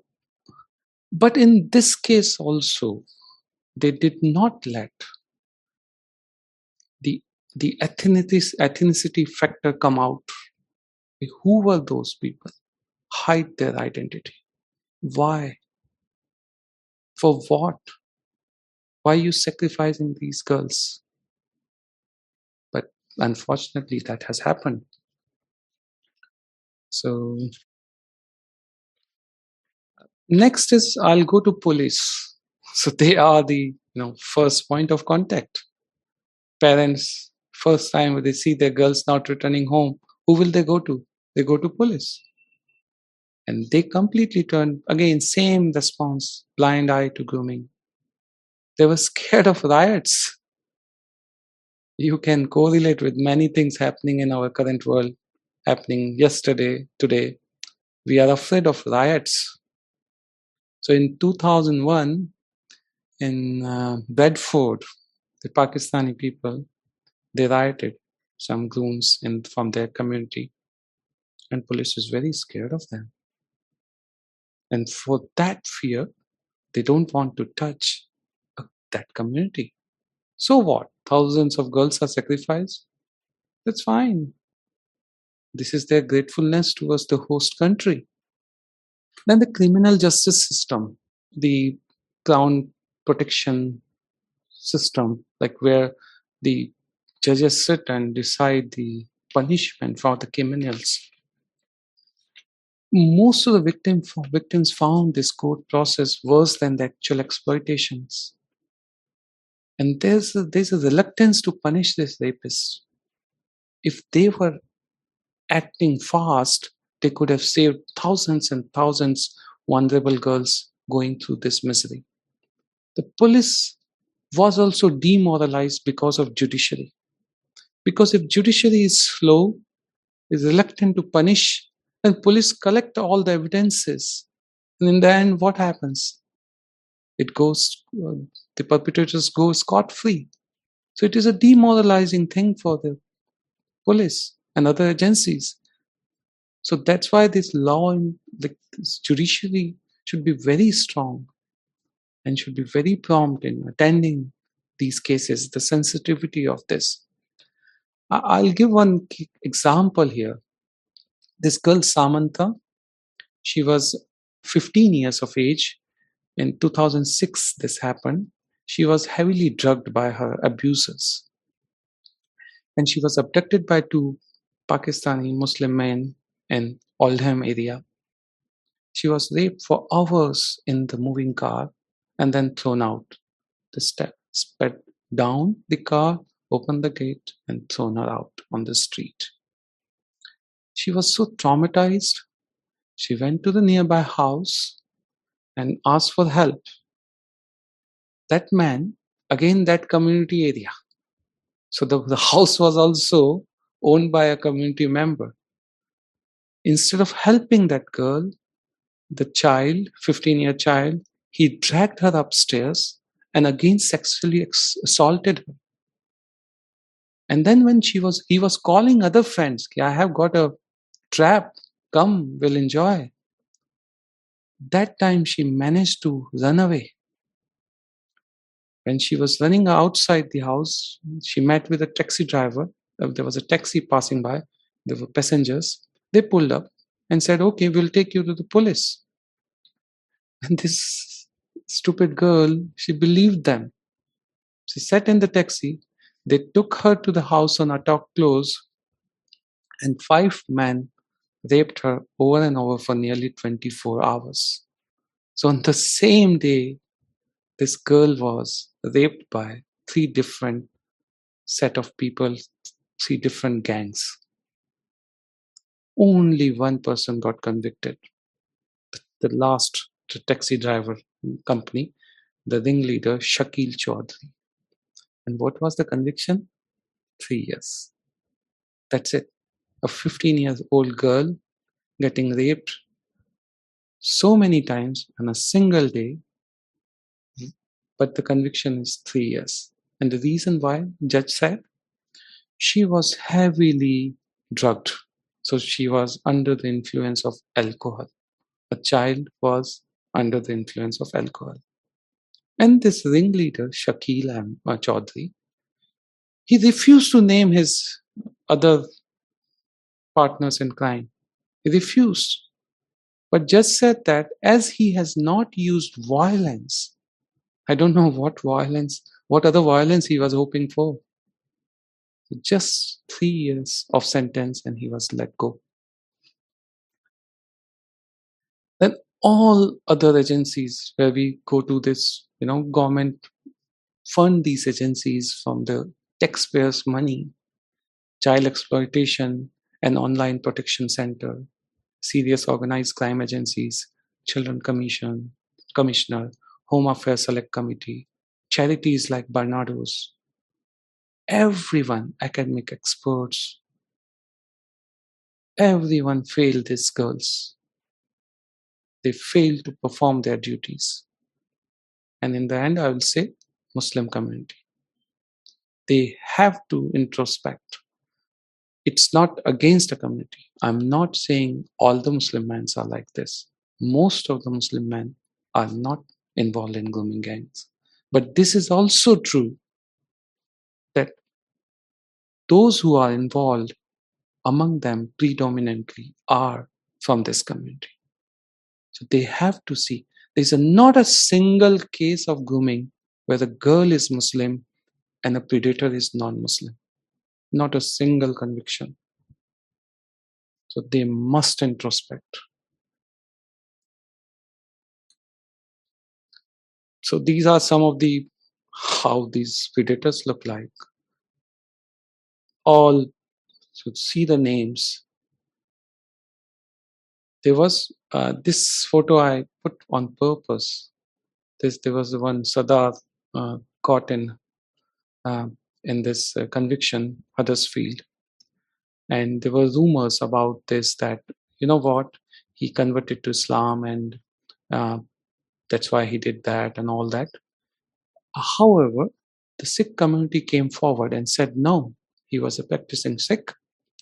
but in this case also, they did not let the the ethnicity factor come out. Who were those people? Hide their identity. Why? For what? Why are you sacrificing these girls? But unfortunately, that has happened. So, next is I'll go to police. So they are the you know, first point of contact. Parents, first time when they see their girls not returning home, who will they go to? They go to police. And they completely turned, again, same response, blind eye to grooming. They were scared of riots. You can correlate with many things happening in our current world, happening yesterday, today. We are afraid of riots. So in two thousand one, in uh, Bedford, the Pakistani people, they rioted, some grooms in, from their community. And police is very scared of them. And for that fear, they don't want to touch that community. So what? Thousands of girls are sacrificed? That's fine. This is their gratefulness towards the host country. Then the criminal justice system, the crown protection system, like where the judges sit and decide the punishment for the criminals. Most of the victim, victims found this court process worse than the actual exploitations. And there's a, there's a reluctance to punish these rapists. If they were acting fast, they could have saved thousands and thousands of vulnerable girls going through this misery. The police was also demoralized because of judiciary. Because if judiciary is slow, is reluctant to punish, and police collect all the evidences. And in the end, what happens? It goes, the perpetrators go scot-free. So it is a demoralizing thing for the police and other agencies. So that's why this law and this judiciary should be very strong and should be very prompt in attending these cases, the sensitivity of this. I'll give one example here. This girl, Samantha, she was fifteen years of age. In two thousand six, this happened. She was heavily drugged by her abusers. And she was abducted by two Pakistani Muslim men in Oldham area. She was raped for hours in the moving car and then thrown out. The step sped down the car, opened the gate, and thrown her out on the street. She was so traumatized, she went to the nearby house and asked for help. That man, again that community area. So the, the house was also owned by a community member. Instead of helping that girl, the child, fifteen-year child, he dragged her upstairs and again sexually assaulted her. And then when she was, he was calling other friends, I have got a trap, come, we'll enjoy. That time she managed to run away. When she was running outside the house, she met with a taxi driver. There was a taxi passing by. There were passengers. They pulled up and said, okay, we'll take you to the police. And this stupid girl, she believed them. She sat in the taxi. They took her to the house on attack clothes, and five men raped her over and over for nearly twenty-four hours. So on the same day, this girl was raped by three different set of people, three different gangs. only one person got convicted. The last taxi driver company, the ringleader, Shakeel Chaudhry. And what was the conviction? Three years. That's it. A fifteen-year-old girl getting raped so many times on a single day, but the conviction is three years. And the reason why, judge said, she was heavily drugged. So she was under the influence of alcohol. A child was under the influence of alcohol. And this ringleader, Shakeel Ahmed Chaudhry, he refused to name his other partners in crime. He refused. But just said that as he has not used violence, I don't know what violence, what other violence he was hoping for. So just three years of sentence and he was let go. Then all other agencies where we go to this, you know, government fund these agencies from the taxpayers' money, child exploitation and online protection center, serious organized crime agencies, children commission, commissioner, home affairs select committee, charities like Bernardo's, everyone, academic experts, everyone failed these girls. They failed to perform their duties. And in the end, I will say Muslim community. They have to introspect. It's not against a community. I'm not saying all the Muslim men are like this. Most of the Muslim men are not involved in grooming gangs. But this is also true that those who are involved among them predominantly are from this community. So they have to see. There's a, not a single case of grooming where the girl is Muslim and the predator is non-Muslim. Not a single conviction. So they must introspect. So these are some of the, how these predators look like. All, so see the names. There was uh, this photo I put on purpose. This, there was the one Sadar uh, caught in uh, in this uh, conviction, Huddersfield. And there were rumors about this that, you know what, he converted to Islam and uh, that's why he did that and all that. However, the Sikh community came forward and said, no, he was a practicing Sikh.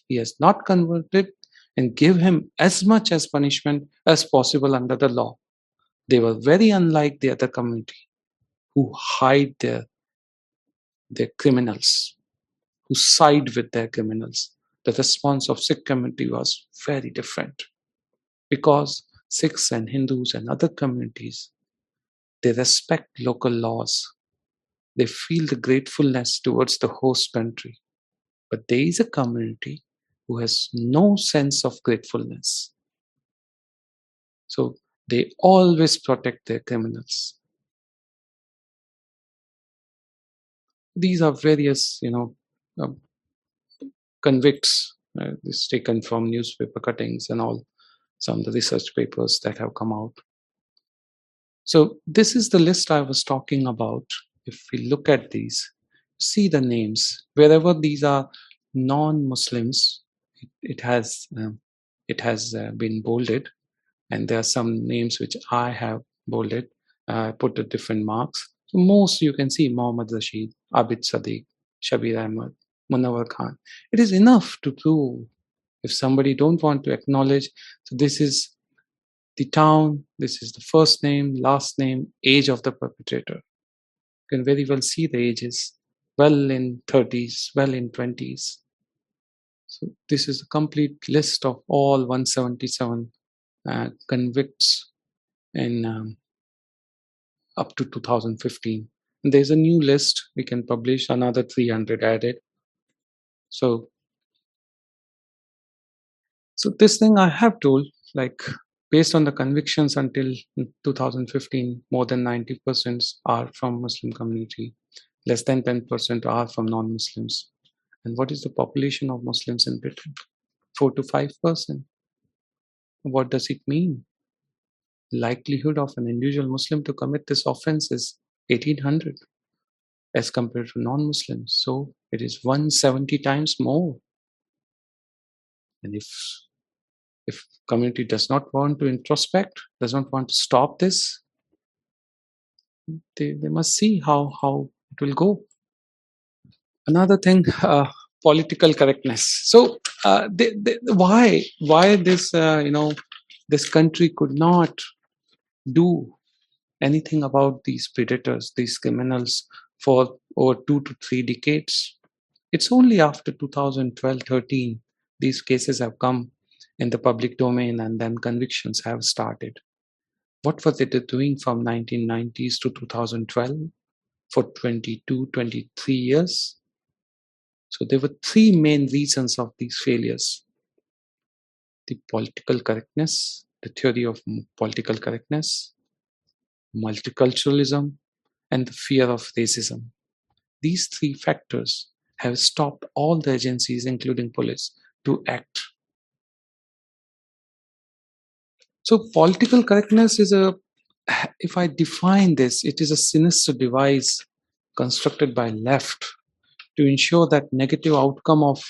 He has not converted, and give him as much as punishment as possible under the law. They were very unlike the other community who hide their their criminals, who side with their criminals. The response of Sikh community was very different because Sikhs and Hindus and other communities, they respect local laws. They feel the gratefulness towards the host country. But there is a community who has no sense of gratefulness. So they always protect their criminals. These are various, you know, uh, convicts. Uh, this is taken from newspaper cuttings and all, some of the research papers that have come out. So this is the list I was talking about. If we look at these, see the names. Wherever these are non-Muslims, it, it has um, it has uh, been bolded, and there are some names which I have bolded. I uh, put the different marks. So most you can see Mohammad Rashid, Abid Sadiq, Shabir Ahmad, Munawar Khan. It is enough to prove if somebody don't want to acknowledge. So this is the town, this is the first name, last name, age of the perpetrator. You can very well see the ages, well in thirties, well in twenties. So this is a complete list of all one hundred seventy-seven uh, convicts in um, up to two thousand fifteen. And there's a new list. We can publish another three hundred added. So, so this thing I have told, like based on the convictions until two thousand fifteen, more than ninety percent are from Muslim community, less than ten percent are from non-Muslims. And what is the population of Muslims in Britain? four to five percent. What does it mean? The likelihood of an individual Muslim to commit this offense is eighteen hundred as compared to non-Muslims. So it is one hundred seventy times more. And if if community does not want to introspect, does not want to stop this, they, they must see how, how it will go. Another thing, uh, political correctness. So uh, they, they, why why this uh, you know this country could not do anything about these predators, these criminals for over two to three decades? It's only after two thousand twelve thirteen these cases have come in the public domain and then convictions have started. What were they doing from nineteen nineties to two thousand twelve for twenty-two, twenty-three years? So there were three main reasons of these failures. The political correctness, the theory of political correctness, multiculturalism, and the fear of racism. These three factors have stopped all the agencies, including police, to act. So political correctness is a, if I define this, it is a sinister device constructed by left to ensure that negative outcome of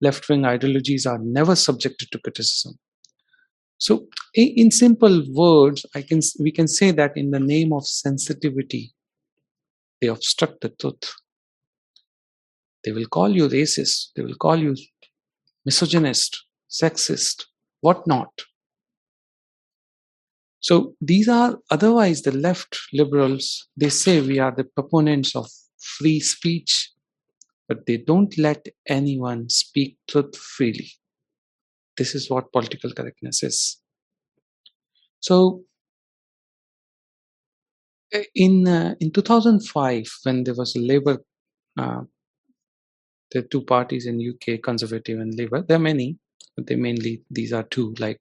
left-wing ideologies are never subjected to criticism. So in simple words, I can we can say that in the name of sensitivity, they obstruct the truth. They will call you racist, they will call you misogynist, sexist, whatnot. So these are otherwise the left liberals, they say we are the proponents of free speech, but they don't let anyone speak truth freely. This is what political correctness is. So in uh, in two thousand five, when there was a Labour, uh, the two parties in U K, Conservative and Labour, there are many, but they mainly, these are two, like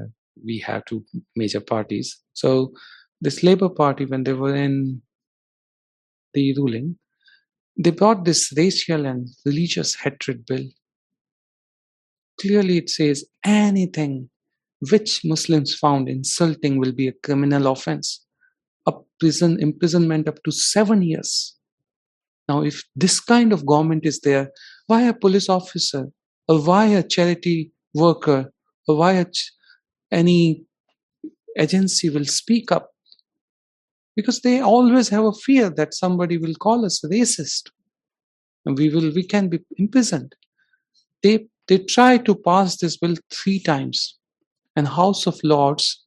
uh, we have two major parties. So this Labour Party, when they were in the ruling, they brought this racial and religious hatred bill. Clearly it says anything which Muslims found insulting will be a criminal offense, a prison imprisonment up to seven years. Now if this kind of government is there, why a police officer, or why a charity worker, or why a ch- any agency will speak up? Because they always have a fear that somebody will call us racist and we will we can be imprisoned. They they tried to pass this bill three times, and House of Lords,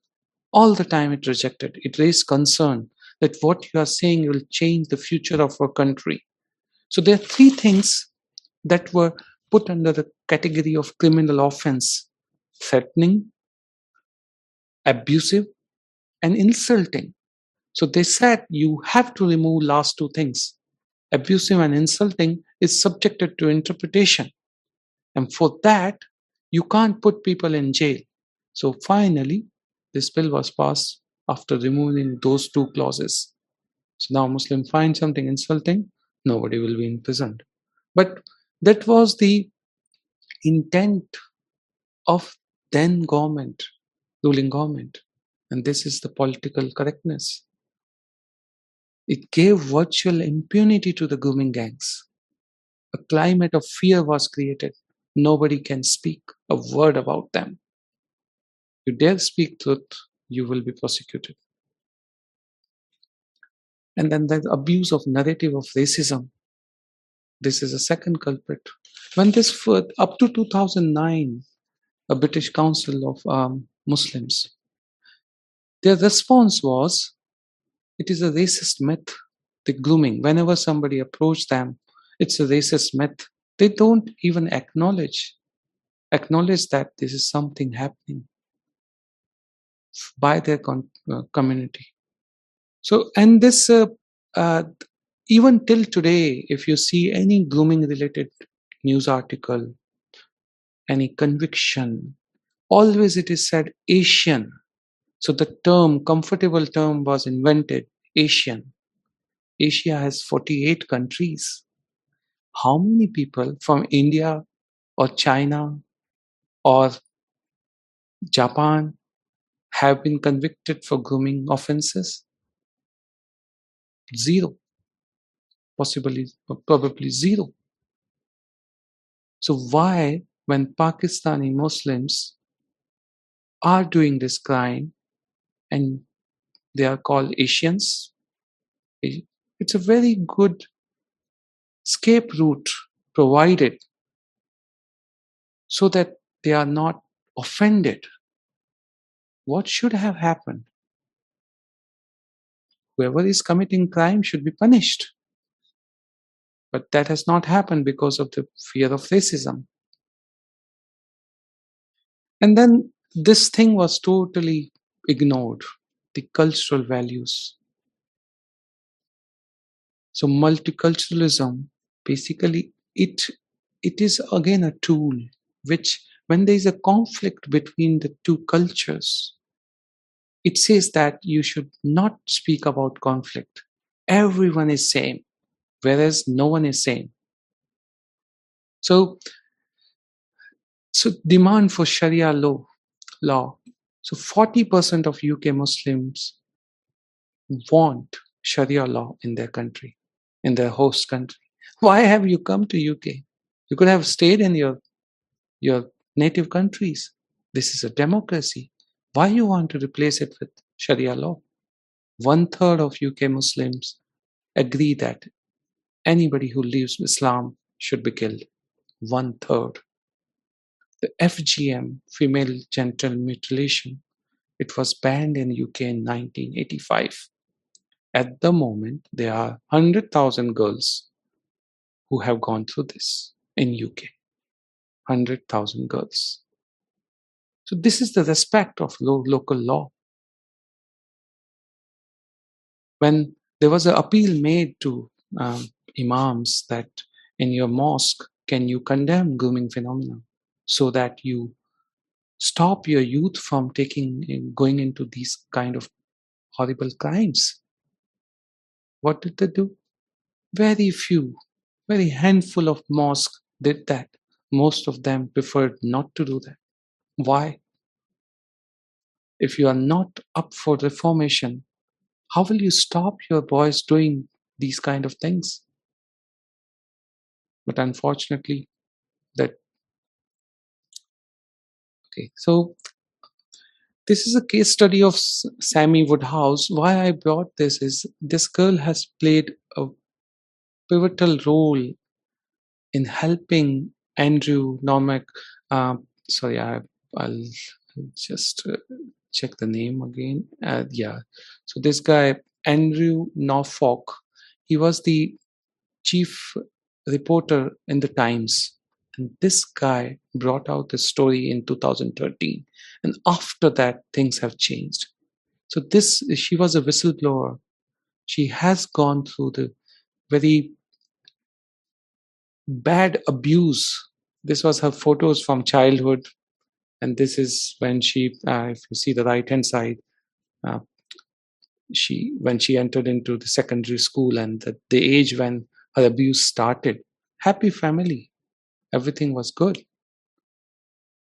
all the time it rejected. It raised concern that what you are saying will change the future of our country. So there are three things that were put under the category of criminal offense: threatening, abusive, and insulting. So they said you have to remove last two things. Abusive and insulting is subjected to interpretation. And for that, you can't put people in jail. So finally, this bill was passed after removing those two clauses. So now Muslim find something insulting, nobody will be imprisoned. But that was the intent of then government, ruling government. And this is the political correctness. It gave virtual impunity to the grooming gangs. A climate of fear was created. Nobody can speak a word about them. You dare speak truth, you will be prosecuted. And then the abuse of narrative of racism. This is a second culprit. When this first, up to two thousand nine, a British Council of um, Muslims, their response was, it is a racist myth, the grooming. Whenever somebody approaches them, it's a racist myth. They don't even acknowledge, acknowledge that this is something happening by their con- uh, community. So, and this, uh, uh, even till today, if you see any grooming-related news article, any conviction, always it is said Asian. So the term, comfortable term, was invented, Asian. Asia has forty-eight countries. How many people from India or China or Japan have been convicted for grooming offenses? Zero. Possibly, probably zero. So why, when Pakistani Muslims are doing this crime and they are called Asians, it's a very good escape route provided so that they are not offended. What should have happened? Whoever is committing crime should be punished. But that has not happened because of the fear of racism. And then this thing was totally ignored, the cultural values. So multiculturalism, basically, it it is again a tool which, when there is a conflict between the two cultures, it says that you should not speak about conflict. Everyone is same, whereas no one is same. So, so demand for Sharia law. law. So forty percent of U K Muslims want Sharia law in their country, in their host country. Why have you come to U K? You could have stayed in your, your native countries. This is a democracy. Why you want to replace it with Sharia law? One third of U K Muslims agree that anybody who leaves Islam should be killed. One third. The F G M, female genital mutilation, it was banned in U K in nineteen eighty-five. At the moment, there are one hundred thousand girls who have gone through this in U K. one hundred thousand girls. So this is the respect of local law. When there was an appeal made to um, imams that in your mosque, can you condemn grooming phenomena so that you stop your youth from taking in, going into these kind of horrible crimes? What did they do? Very few, very handful of mosques did that. Most of them preferred not to do that. Why? If you are not up for reformation, how will you stop your boys doing these kind of things? But unfortunately, that... Okay, so this is a case study of Sammy Woodhouse. Why I brought this is, this girl has played a pivotal role in helping Andrew Norfolk, uh, sorry, I, I'll just uh, check the name again. Uh, yeah, so this guy, Andrew Norfolk, he was the chief reporter in the Times. And this guy brought out the story in two thousand thirteen. And after that, things have changed. So this, she was a whistleblower. She has gone through the very bad abuse. This was her photos from childhood, and this is when she, uh, if you see the right hand side, uh, she when she entered into the secondary school, and the, the age when her abuse started. Happy family, everything was good.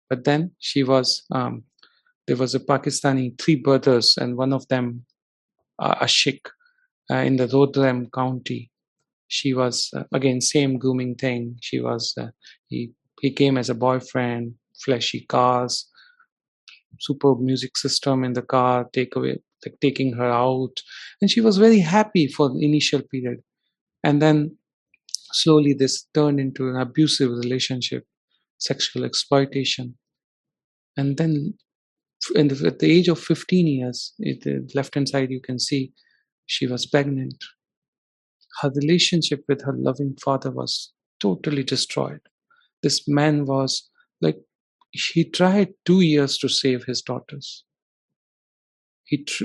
But then she was, um, there was a Pakistani three brothers, and one of them, uh, a Sikh, uh, in the Rotherham county. She was, uh, again, same grooming thing. She was, uh, he, he came as a boyfriend, flashy cars, superb music system in the car, take away, like taking her out. And she was very happy for the initial period. And then slowly this turned into an abusive relationship, sexual exploitation. And then in the, at the age of fifteen years, it, left-hand side you can see, she was pregnant. Her relationship with her loving father was totally destroyed. This man was like, he tried two years to save his daughters. He, tr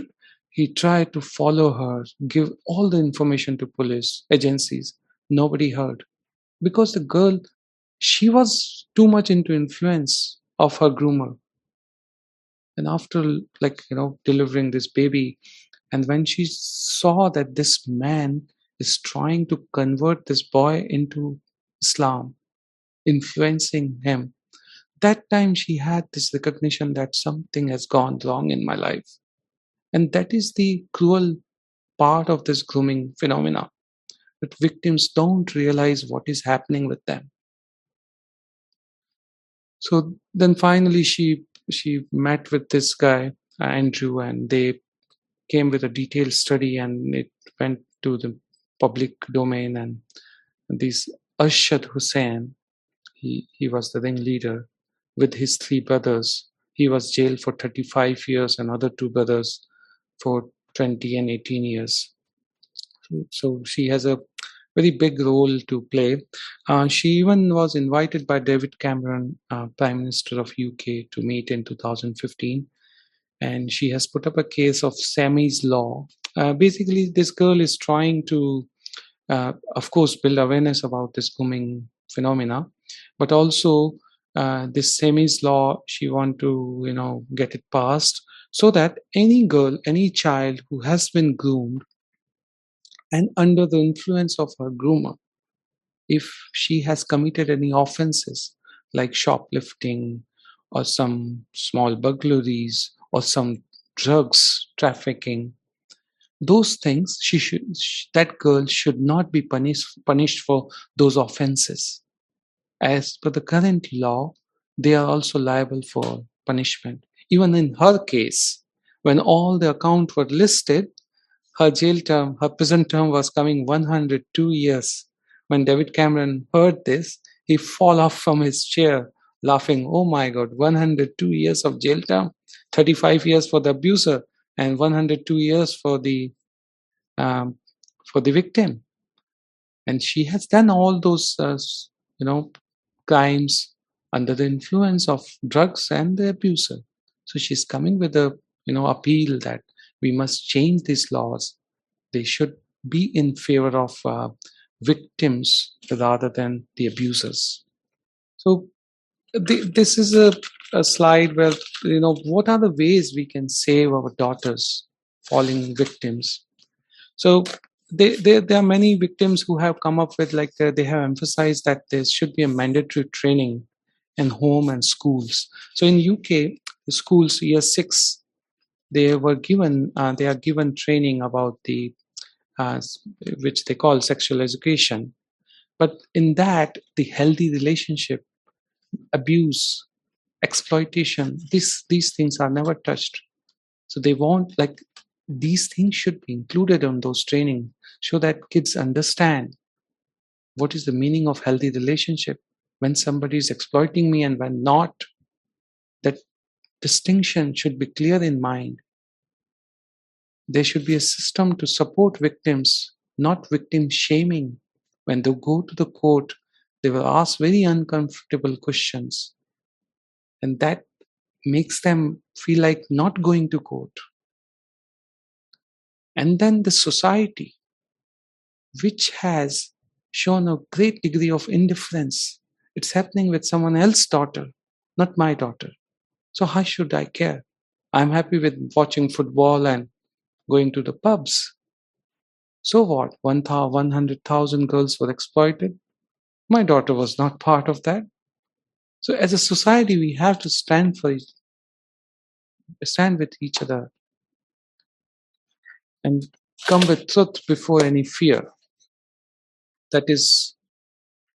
he tried to follow her, give all the information to police agencies. Nobody heard. Because the girl, she was too much into influence of her groomer. And after, like, you know, delivering this baby, and when she saw that this man is trying to convert this boy into Islam, influencing him, that time she had this recognition that something has gone wrong in my life. And that is the cruel part of this grooming phenomena, that victims don't realize what is happening with them. So then finally she, she met with this guy, Andrew, and they came with a detailed study, and it went to the public domain, and this Arshid Hussain, he, he was the ringleader with his three brothers. He was jailed for thirty-five years and other two brothers for twenty and eighteen years. So she has a very big role to play. Uh, she even was invited by David Cameron, uh, Prime Minister of U K, to meet in two thousand fifteen. And she has put up a case of Sammy's Law. Uh, basically, this girl is trying to, uh, of course, build awareness about this grooming phenomena, but also uh, this Sammy's Law, she wants to, you know, get it passed so that any girl, any child who has been groomed and under the influence of her groomer, if she has committed any offenses like shoplifting or some small burglaries or some drugs trafficking, those things, she should, that girl should not be punished, punished for those offenses. As per the current law, they are also liable for punishment. Even in her case, when all the accounts were listed, her jail term, her prison term was coming one hundred two years. When David Cameron heard this, he fell off from his chair laughing. Oh my God, one hundred two years of jail term, thirty-five years for the abuser and one hundred two years for the, um, for the victim. And she has done all those, uh, you know, crimes under the influence of drugs and the abuser. So she's coming with a, you know, appeal that we must change these laws. They should be in favor of uh, victims rather than the abusers. So th this is a, a slide where, you know, what are the ways we can save our daughters falling victims? So they, they, there are many victims who have come up with, like, they have emphasized that there should be a mandatory training in home and schools. So in U K, the schools, year six, they were given, uh, they are given training about the, uh, which they call sexual education. But in that, the healthy relationship, abuse, exploitation, this, these things are never touched. So they want, like, these things should be included on those training so that kids understand what is the meaning of healthy relationship, when somebody is exploiting me and when not. That distinction should be clear in mind. There should be a system to support victims, not victim shaming. When they go to the court, they were asked very uncomfortable questions. And that makes them feel like not going to court. And then the society, which has shown a great degree of indifference. It's happening with someone else's daughter, not my daughter. So how should I care? I'm happy with watching football and going to the pubs. So what? one hundred thousand girls were exploited. My daughter was not part of that. So as a society, we have to stand for each, stand with each other and come with truth before any fear. That is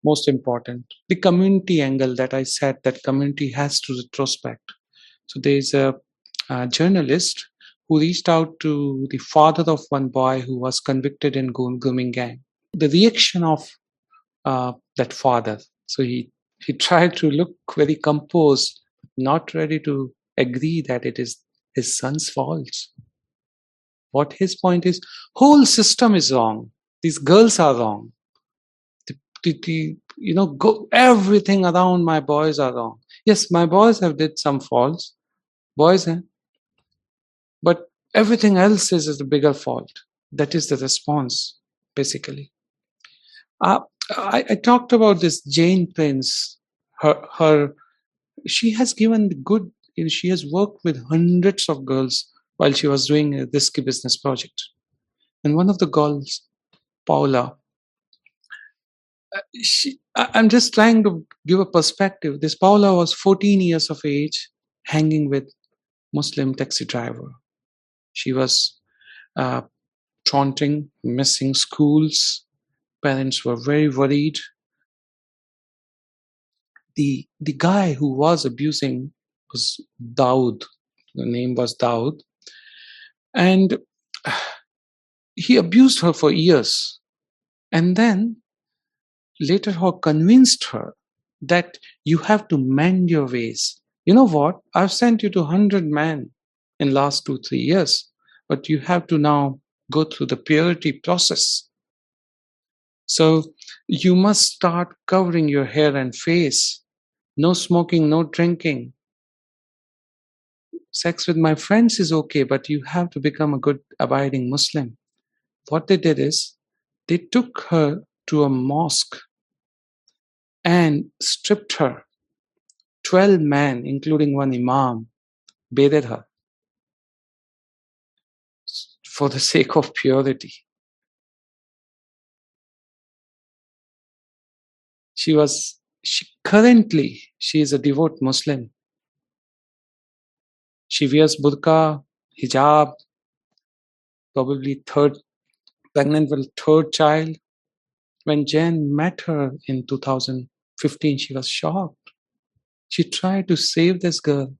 most important. The community angle that I said, that community has to retrospect. So there is a, a journalist who reached out to the father of one boy who was convicted in grooming gang. The reaction of uh, that father. So he, he tried to look very composed, not ready to agree that it is his son's fault. What his point is, whole system is wrong. These girls are wrong. You know, go, everything around my boys are wrong. Yes, my boys have did some faults, boys, eh? But everything else is, is the bigger fault. That is the response, basically. Uh, I, I talked about this Jane Prince. Her, her, she has given good. You know, she has worked with hundreds of girls while she was doing a Risky Business project, and one of the girls, Paula, she, I'm just trying to give a perspective. This Paula was fourteen years of age, hanging with Muslim taxi driver. She was uh, taunting, missing schools. Parents were very worried. The, the guy who was abusing was Daud. The name was Daud. And he abused her for years. And then later on convinced her that you have to mend your ways. You know what? I've sent you to one hundred men in last two, three years. But you have to now go through the purity process. So you must start covering your hair and face. No smoking, no drinking. Sex with my friends is okay, but you have to become a good abiding Muslim. What they did is, they took her to a mosque and stripped her. Twelve men, including one imam, bathed her for the sake of purity. She was, she currently, she is a devout Muslim. She wears burqa, hijab, probably third, pregnant with third child. When Jayne met her in two thousand fifteen, she was shocked. She tried to save this girl.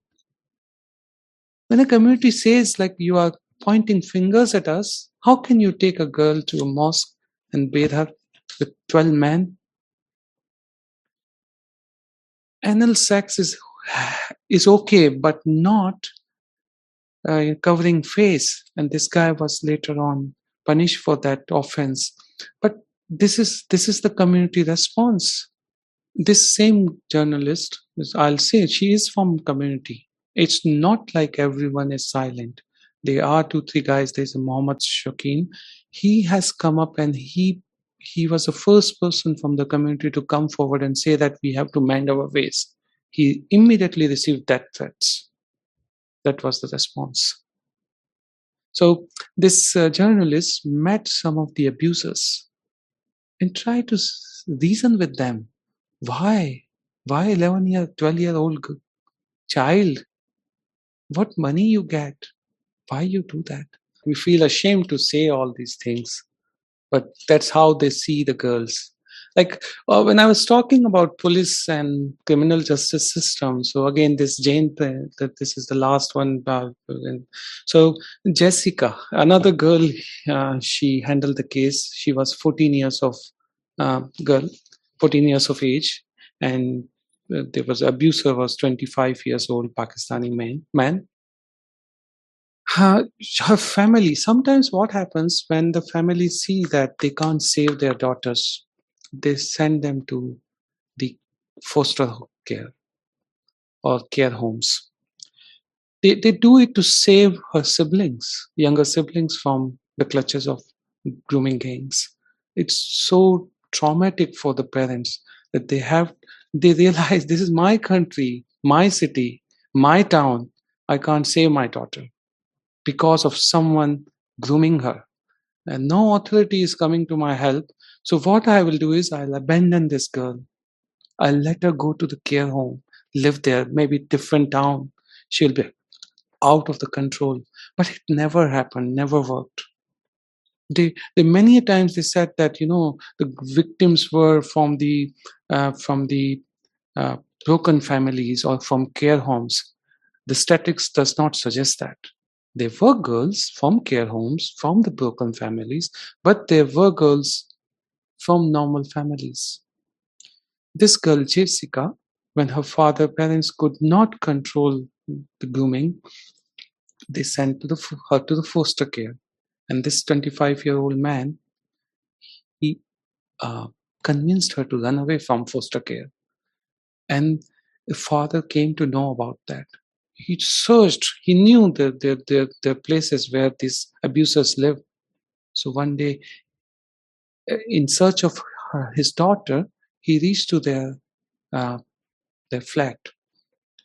When a community says, like, you are pointing fingers at us, how can you take a girl to a mosque and bathe her with twelve men? Anal sex is, is okay, but not uh, covering face. And this guy was later on punished for that offense. But This is this is the community response. This same journalist, I'll say, she is from community. It's not like everyone is silent. There are two, three guys. There's a Mohammad Singh. He has come up and he he was the first person from the community to come forward and say that we have to mend our ways. He immediately received death threats. That was the response. So this uh, journalist met some of the abusers and try to reason with them. Why? Why eleven year, twelve year old child? What money you get? Why you do that? We feel ashamed to say all these things, but that's how they see the girls. Like uh, when I was talking about police and criminal justice system, so again, this Jayne, that this is the last one. Uh, so Jessica, another girl, uh, she handled the case. She was fourteen years of uh, girl, fourteen years of age, and uh, there was abuser was twenty-five years old Pakistani man. man. Her, her family. Sometimes what happens when the family see that they can't save their daughters, they send them to the foster care or care homes. They, they do it to save her siblings, younger siblings, from the clutches of grooming gangs. It's so traumatic for the parents that they have, they realize this is my country, my city, my town. I can't save my daughter because of someone grooming her. And no authority is coming to my help. So what I will do is I'll abandon this girl. I'll let her go to the care home, live there, maybe different town. She'll be out of the control. But it never happened, never worked. They, they many times they said that, you know, the victims were from the uh, from the uh, broken families or from care homes. The statistics does not suggest that. There were girls from care homes, from the broken families, but there were girls from normal families. This girl, Jessica, when her father parents could not control the grooming, they sent to the, her to the foster care. And this twenty-five-year-old man, he uh, convinced her to run away from foster care. And the father came to know about that. He searched, he knew the, the, the, the places where these abusers live. So one day, in search of her, his daughter, he reached to their, uh, their flat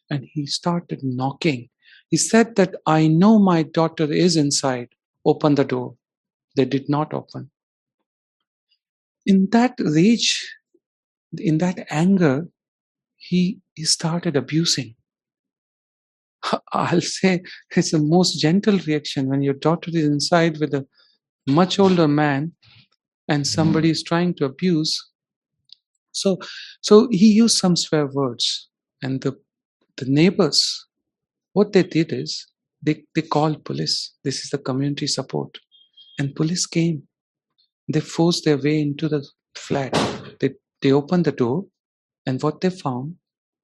and he started knocking. He said that, I know my daughter is inside. Open the door. They did not open. In that rage, in that anger, he, he started abusing. I'll say it's the most gentle reaction when your daughter is inside with a much older man and somebody is trying to abuse. So, so he used some swear words, and the, the neighbors, what they did is they, they called police. This is the community support. And police came. They forced their way into the flat. They, they opened the door, and what they found,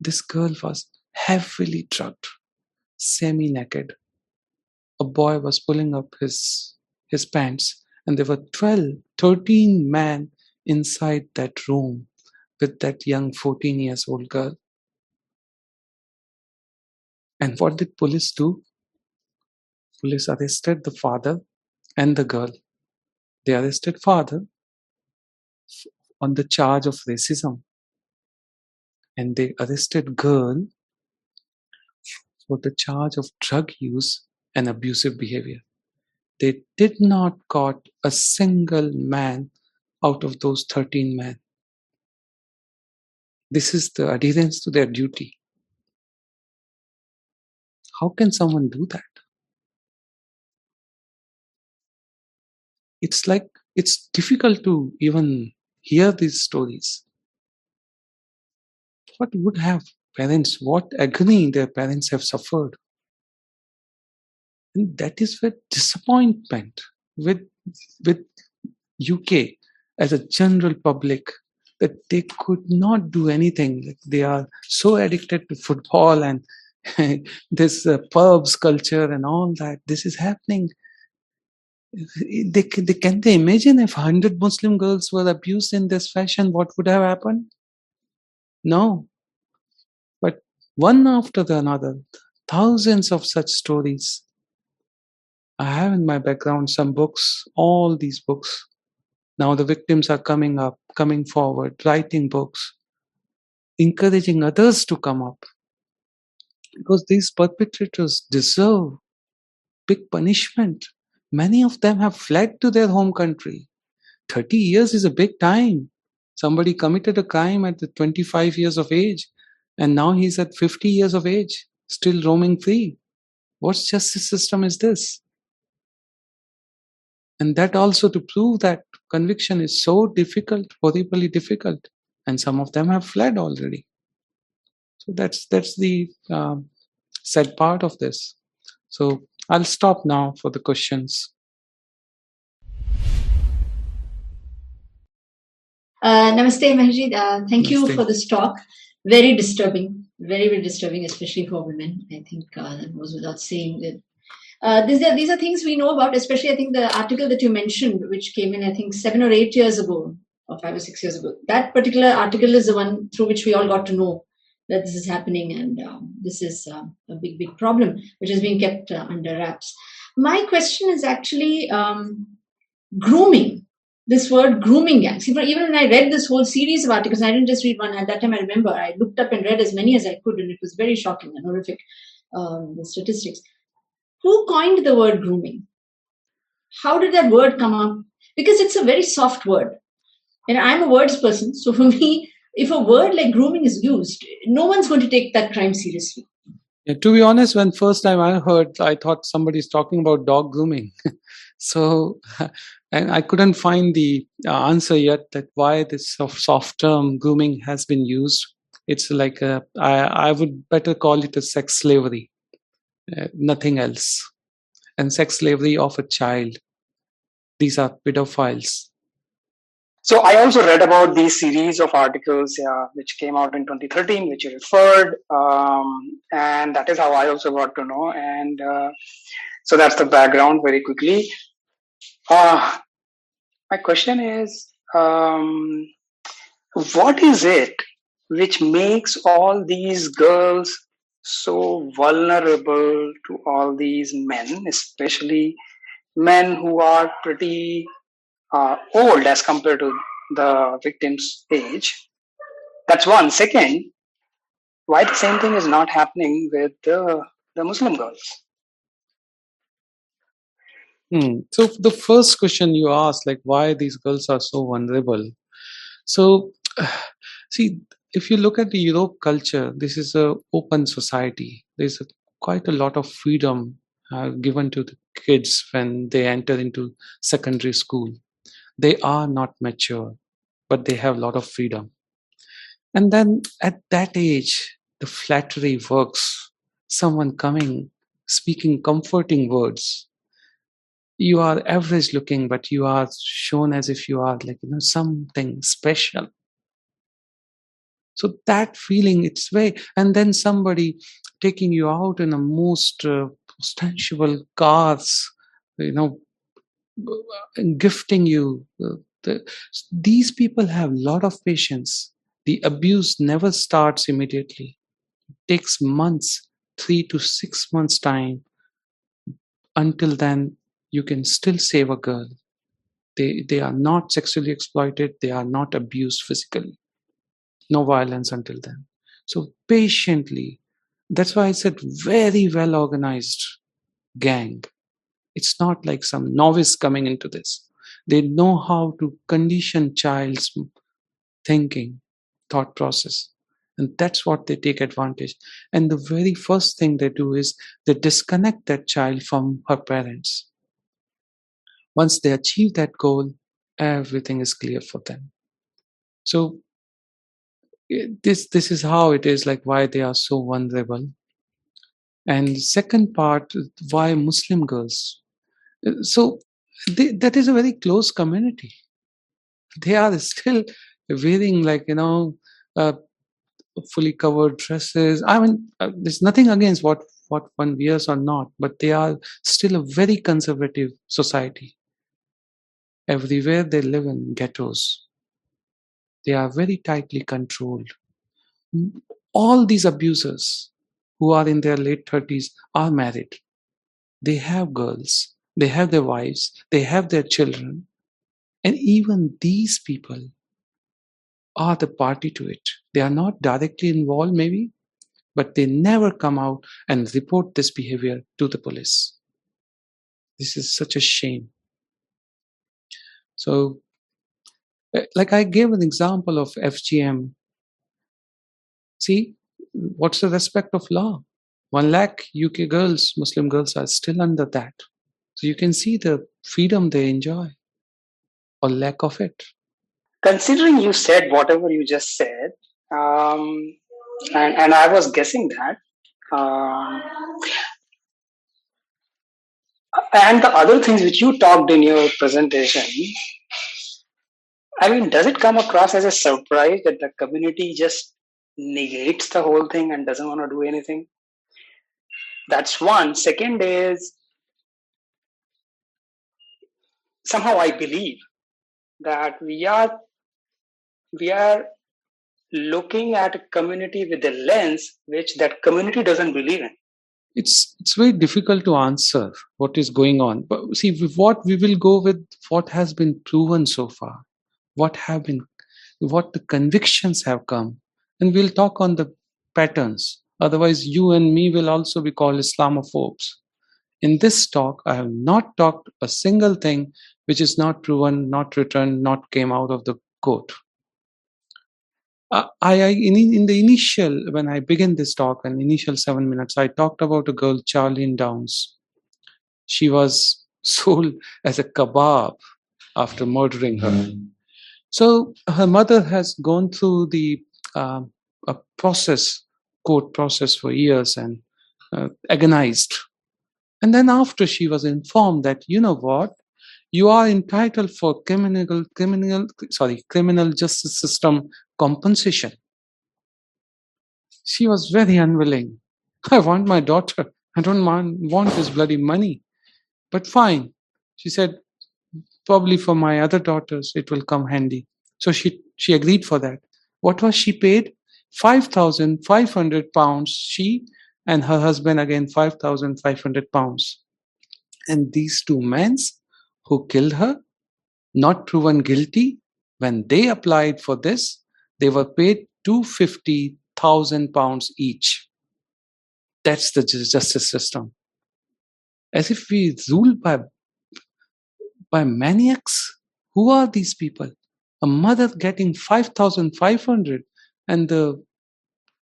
this girl was heavily drugged, semi-naked. A boy was pulling up his, his pants, and there were twelve, thirteen men inside that room with that young fourteen years old girl. And what did police do? Police arrested the father and the girl. They arrested father on the charge of racism. And they arrested girl for the charge of drug use and abusive behavior. They did not caught a single man out of those thirteen men. This is the adherence to their duty. How can someone do that? It's like, it's difficult to even hear these stories. What would have parents, what agony their parents have suffered. And that is where disappointment with, with U K as a general public, that they could not do anything. Like they are so addicted to football and this uh, pubs culture and all that. This is happening. They, they, can they imagine if one hundred Muslim girls were abused in this fashion, what would have happened? No. But one after the another, thousands of such stories. I have in my background some books, all these books. Now the victims are coming up, coming forward, writing books, encouraging others to come up. Because these perpetrators deserve big punishment. Many of them have fled to their home country. thirty years is a big time. Somebody committed a crime at the twenty-five years of age, and now he's at fifty years of age, still roaming free. What justice system is this? And that also to prove that conviction is so difficult, horribly difficult, and some of them have fled already. So that's that's the uh, sad part of this. So I'll stop now for the questions. Uh, namaste, Mahajid. Uh, thank namaste. you for this talk. Very disturbing, very, very disturbing, especially for women. I think uh, that goes without saying that. Uh, these, are, these are things we know about, especially I think the article that you mentioned, which came in, I think, seven or eight years ago, or five or six years ago. That particular article is the one through which we all got to know that this is happening, and um, this is uh, a big, big problem, which is being kept uh, under wraps. My question is actually um, grooming. This word grooming gangs. See, even when I read this whole series of articles, I didn't just read one. At that time, I remember I looked up and read as many as I could, and it was very shocking and horrific, um, the statistics. Who coined the word grooming? How did that word come up? Because it's a very soft word. And I'm a words person. So for me, if a word like grooming is used, no one's going to take that crime seriously. Yeah, to be honest, when first time I heard, I thought somebody's talking about dog grooming. So, and I couldn't find the answer yet that why this soft term grooming has been used. It's like, a, I, I would better call it a sex slavery. Uh, nothing else. And sex slavery of a child. These are pedophiles. So I also read about these series of articles yeah, which came out in twenty thirteen, which you referred. Um, and that is how I also got to know. And uh, so that's the background very quickly. Uh, my question is, um, what is it which makes all these girls so vulnerable to all these men, especially men who are pretty uh, old as compared to the victim's age? That's one. Second, why the same thing is not happening with the, the Muslim girls? Hmm. So the first question you asked, like why these girls are so vulnerable. So See, if you look at the Europe culture, this is an open society. There's a, quite a lot of freedom uh, given to the kids when they enter into secondary school. They are not mature, but they have a lot of freedom. And then at that age, the flattery works. Someone coming, speaking comforting words. You are average looking, but you are shown as if you are like, you know, something special. So that feeling, it's way. And then somebody taking you out in a most uh, ostensible cars, you know, and gifting you. These people have a lot of patience. The abuse never starts immediately. It takes months, three to six months time. Until then, you can still save a girl. They, they are not sexually exploited. They are not abused physically. No violence until then. So patiently, that's why I said very well organized gang. It's not like some novice coming into this. They know how to condition child's thinking, thought process. And that's what they take advantage. And the very first thing they do is they disconnect that child from her parents. Once they achieve that goal, everything is clear for them. So This this is how it is, like why they are so vulnerable. And second part, why Muslim girls? So they, that is a very close community. They are still wearing like, you know, uh, fully covered dresses. I mean, uh, there's nothing against what, what one wears or not, but they are still a very conservative society. Everywhere they live in ghettos. They are very tightly controlled. All these abusers who are in their late thirties are married. They have girls, they have their wives, they have their children. And even these people are the party to it. They are not directly involved maybe, but they never come out and report this behavior to the police. This is such a shame. So, like I gave an example of F G M. See, what's the respect of law? One lakh U K girls, Muslim girls are still under that. So you can see the freedom they enjoy or lack of it. Considering you said whatever you just said, um, and, and I was guessing that, um, and the other things which you talked in your presentation, I mean, does it come across as a surprise that the community just negates the whole thing and doesn't want to do anything? That's one. Second is, somehow I believe that we are, we are looking at a community with a lens which that community doesn't believe in. It's, it's very difficult to answer what is going on. But see, what we will go with what has been proven so far. What have been, what the convictions have come. And we'll talk on the patterns. Otherwise, you and me will also be called Islamophobes. In this talk, I have not talked a single thing which is not proven, not returned, not came out of the court. I, I in, in the initial, when I began this talk, in the initial seven minutes, I talked about a girl, Charlene Downes. She was sold as a kebab after murdering her. Mm-hmm. So her mother has gone through the uh, a process, court process for years and uh, agonized. And then after she was informed that, you know what, you are entitled for criminal, criminal, sorry, criminal justice system compensation. She was very unwilling. I want my daughter. I don't want this bloody money. But fine, she said. Probably for my other daughters, it will come handy. So she, she agreed for that. What was she paid? five thousand five hundred pounds. She and her husband again, five thousand five hundred pounds. And these two men who killed her, not proven guilty, when they applied for this, they were paid two hundred fifty thousand pounds each. That's the justice system. As if we rule by by maniacs? Who are these people? A mother getting five thousand five hundred And the,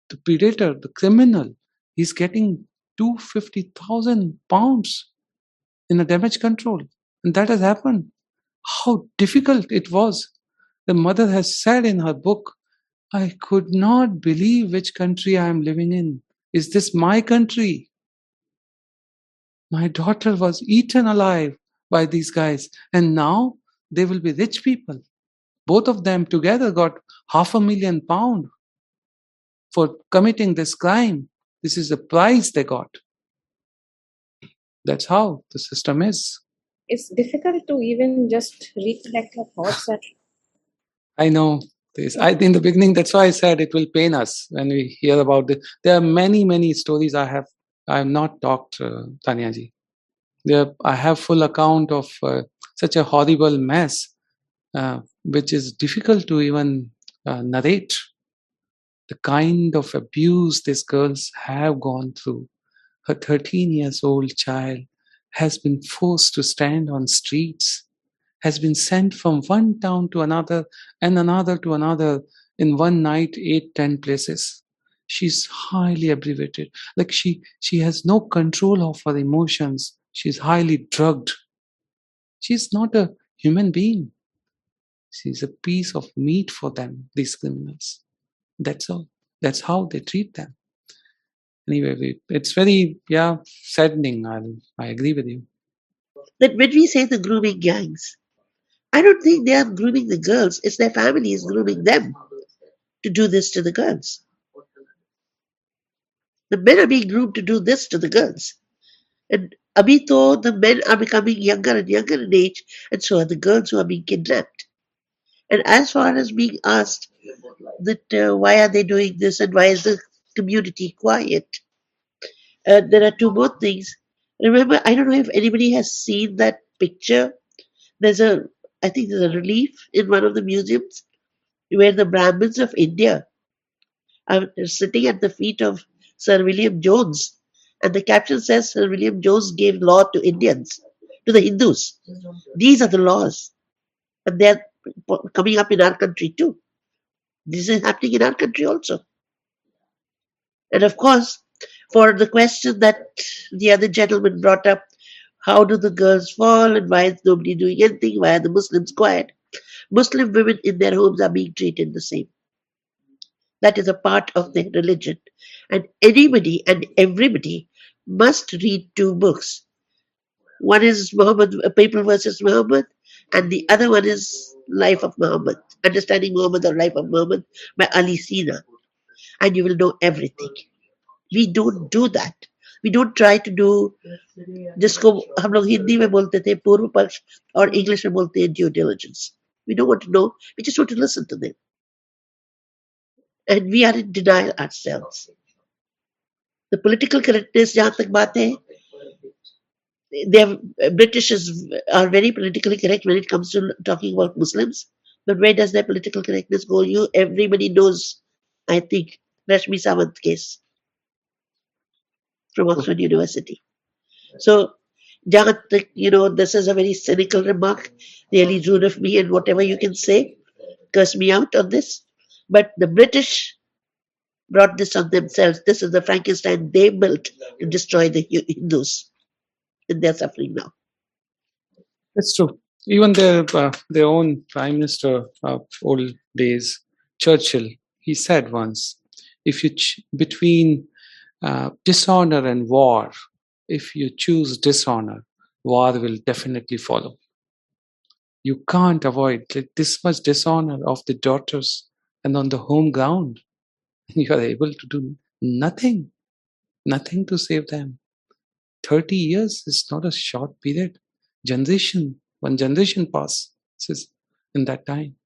the predator, the criminal, he's getting two hundred fifty thousand pounds in a damage control. And that has happened. How difficult it was. The mother has said in her book, I could not believe which country I am living in. Is this my country? My daughter was eaten alive by these guys. And now they will be rich people. Both of them together got half a million pound for committing this crime. This is the prize they got. That's how the system is. It's difficult to even just recollect your thoughts. That I know. This. I think in the beginning, that's why I said it will pain us when we hear about this. There are many, many stories I have I have not talked, uh, Tanya ji. There, I have full account of uh, such a horrible mess, uh, which is difficult to even uh, narrate. The kind of abuse these girls have gone through. Her thirteen years old child has been forced to stand on streets, has been sent from one town to another and another to another in one night, eight, ten places. She's highly abbreviated. Like she, she has no control of her emotions. She's highly drugged. She's not a human being. She's a piece of meat for them, these criminals. That's all. That's how they treat them. Anyway, it's very, yeah, saddening. I'll, I agree with you. But when we say the grooming gangs, I don't think they are grooming the girls. It's their families grooming them to do this to the girls. The men are being groomed to do this to the girls. And abhi toh, the men are becoming younger and younger in age, and so are the girls who are being kidnapped. And as far as being asked that uh, why are they doing this and why is the community quiet, uh, there are two more things. Remember, I don't know if anybody has seen that picture. There's a, I think there's a relief in one of the museums where the Brahmins of India are sitting at the feet of Sir William Jones. And the caption says, Sir William Jones gave law to Indians, to the Hindus. These are the laws. And they're coming up in our country too. This is happening in our country also. And of course, for the question that the other gentleman brought up, how do the girls fall and why is nobody doing anything? Why are the Muslims quiet? Muslim women in their homes are being treated the same. That is a part of their religion. And anybody and everybody must read two books. One is Muhammad, People versus Muhammad, and the other one is Life of Muhammad, Understanding Muhammad or Life of Muhammad by Ali Sina. And you will know everything. We don't do that. We don't try to do jisko hum log Hindi mein bolte the purva paksh or English mein bolte hain due diligence. We don't want to know. We just want to listen to them. And we are in denial ourselves. The political correctness, jahan tak baat hai, their British are very politically correct when it comes to talking about Muslims. But where does their political correctness go? You, everybody knows, I think, Rashmi Sawant case from Oxford University. So, you know, this is a very cynical remark, really rude of me, and whatever you can say, curse me out on this. But the British brought this on themselves. This is the Frankenstein they built to destroy the Hindus, and they're suffering now. That's true. Even their, uh, their own Prime Minister of old days, Churchill, he said once, if you ch- between Uh, dishonor and war, if you choose dishonor, war will definitely follow. You can't avoid this much dishonor of the daughters and on the home ground. You are able to do nothing, nothing to save them. thirty years is not a short period. Generation, one generation passes in that time.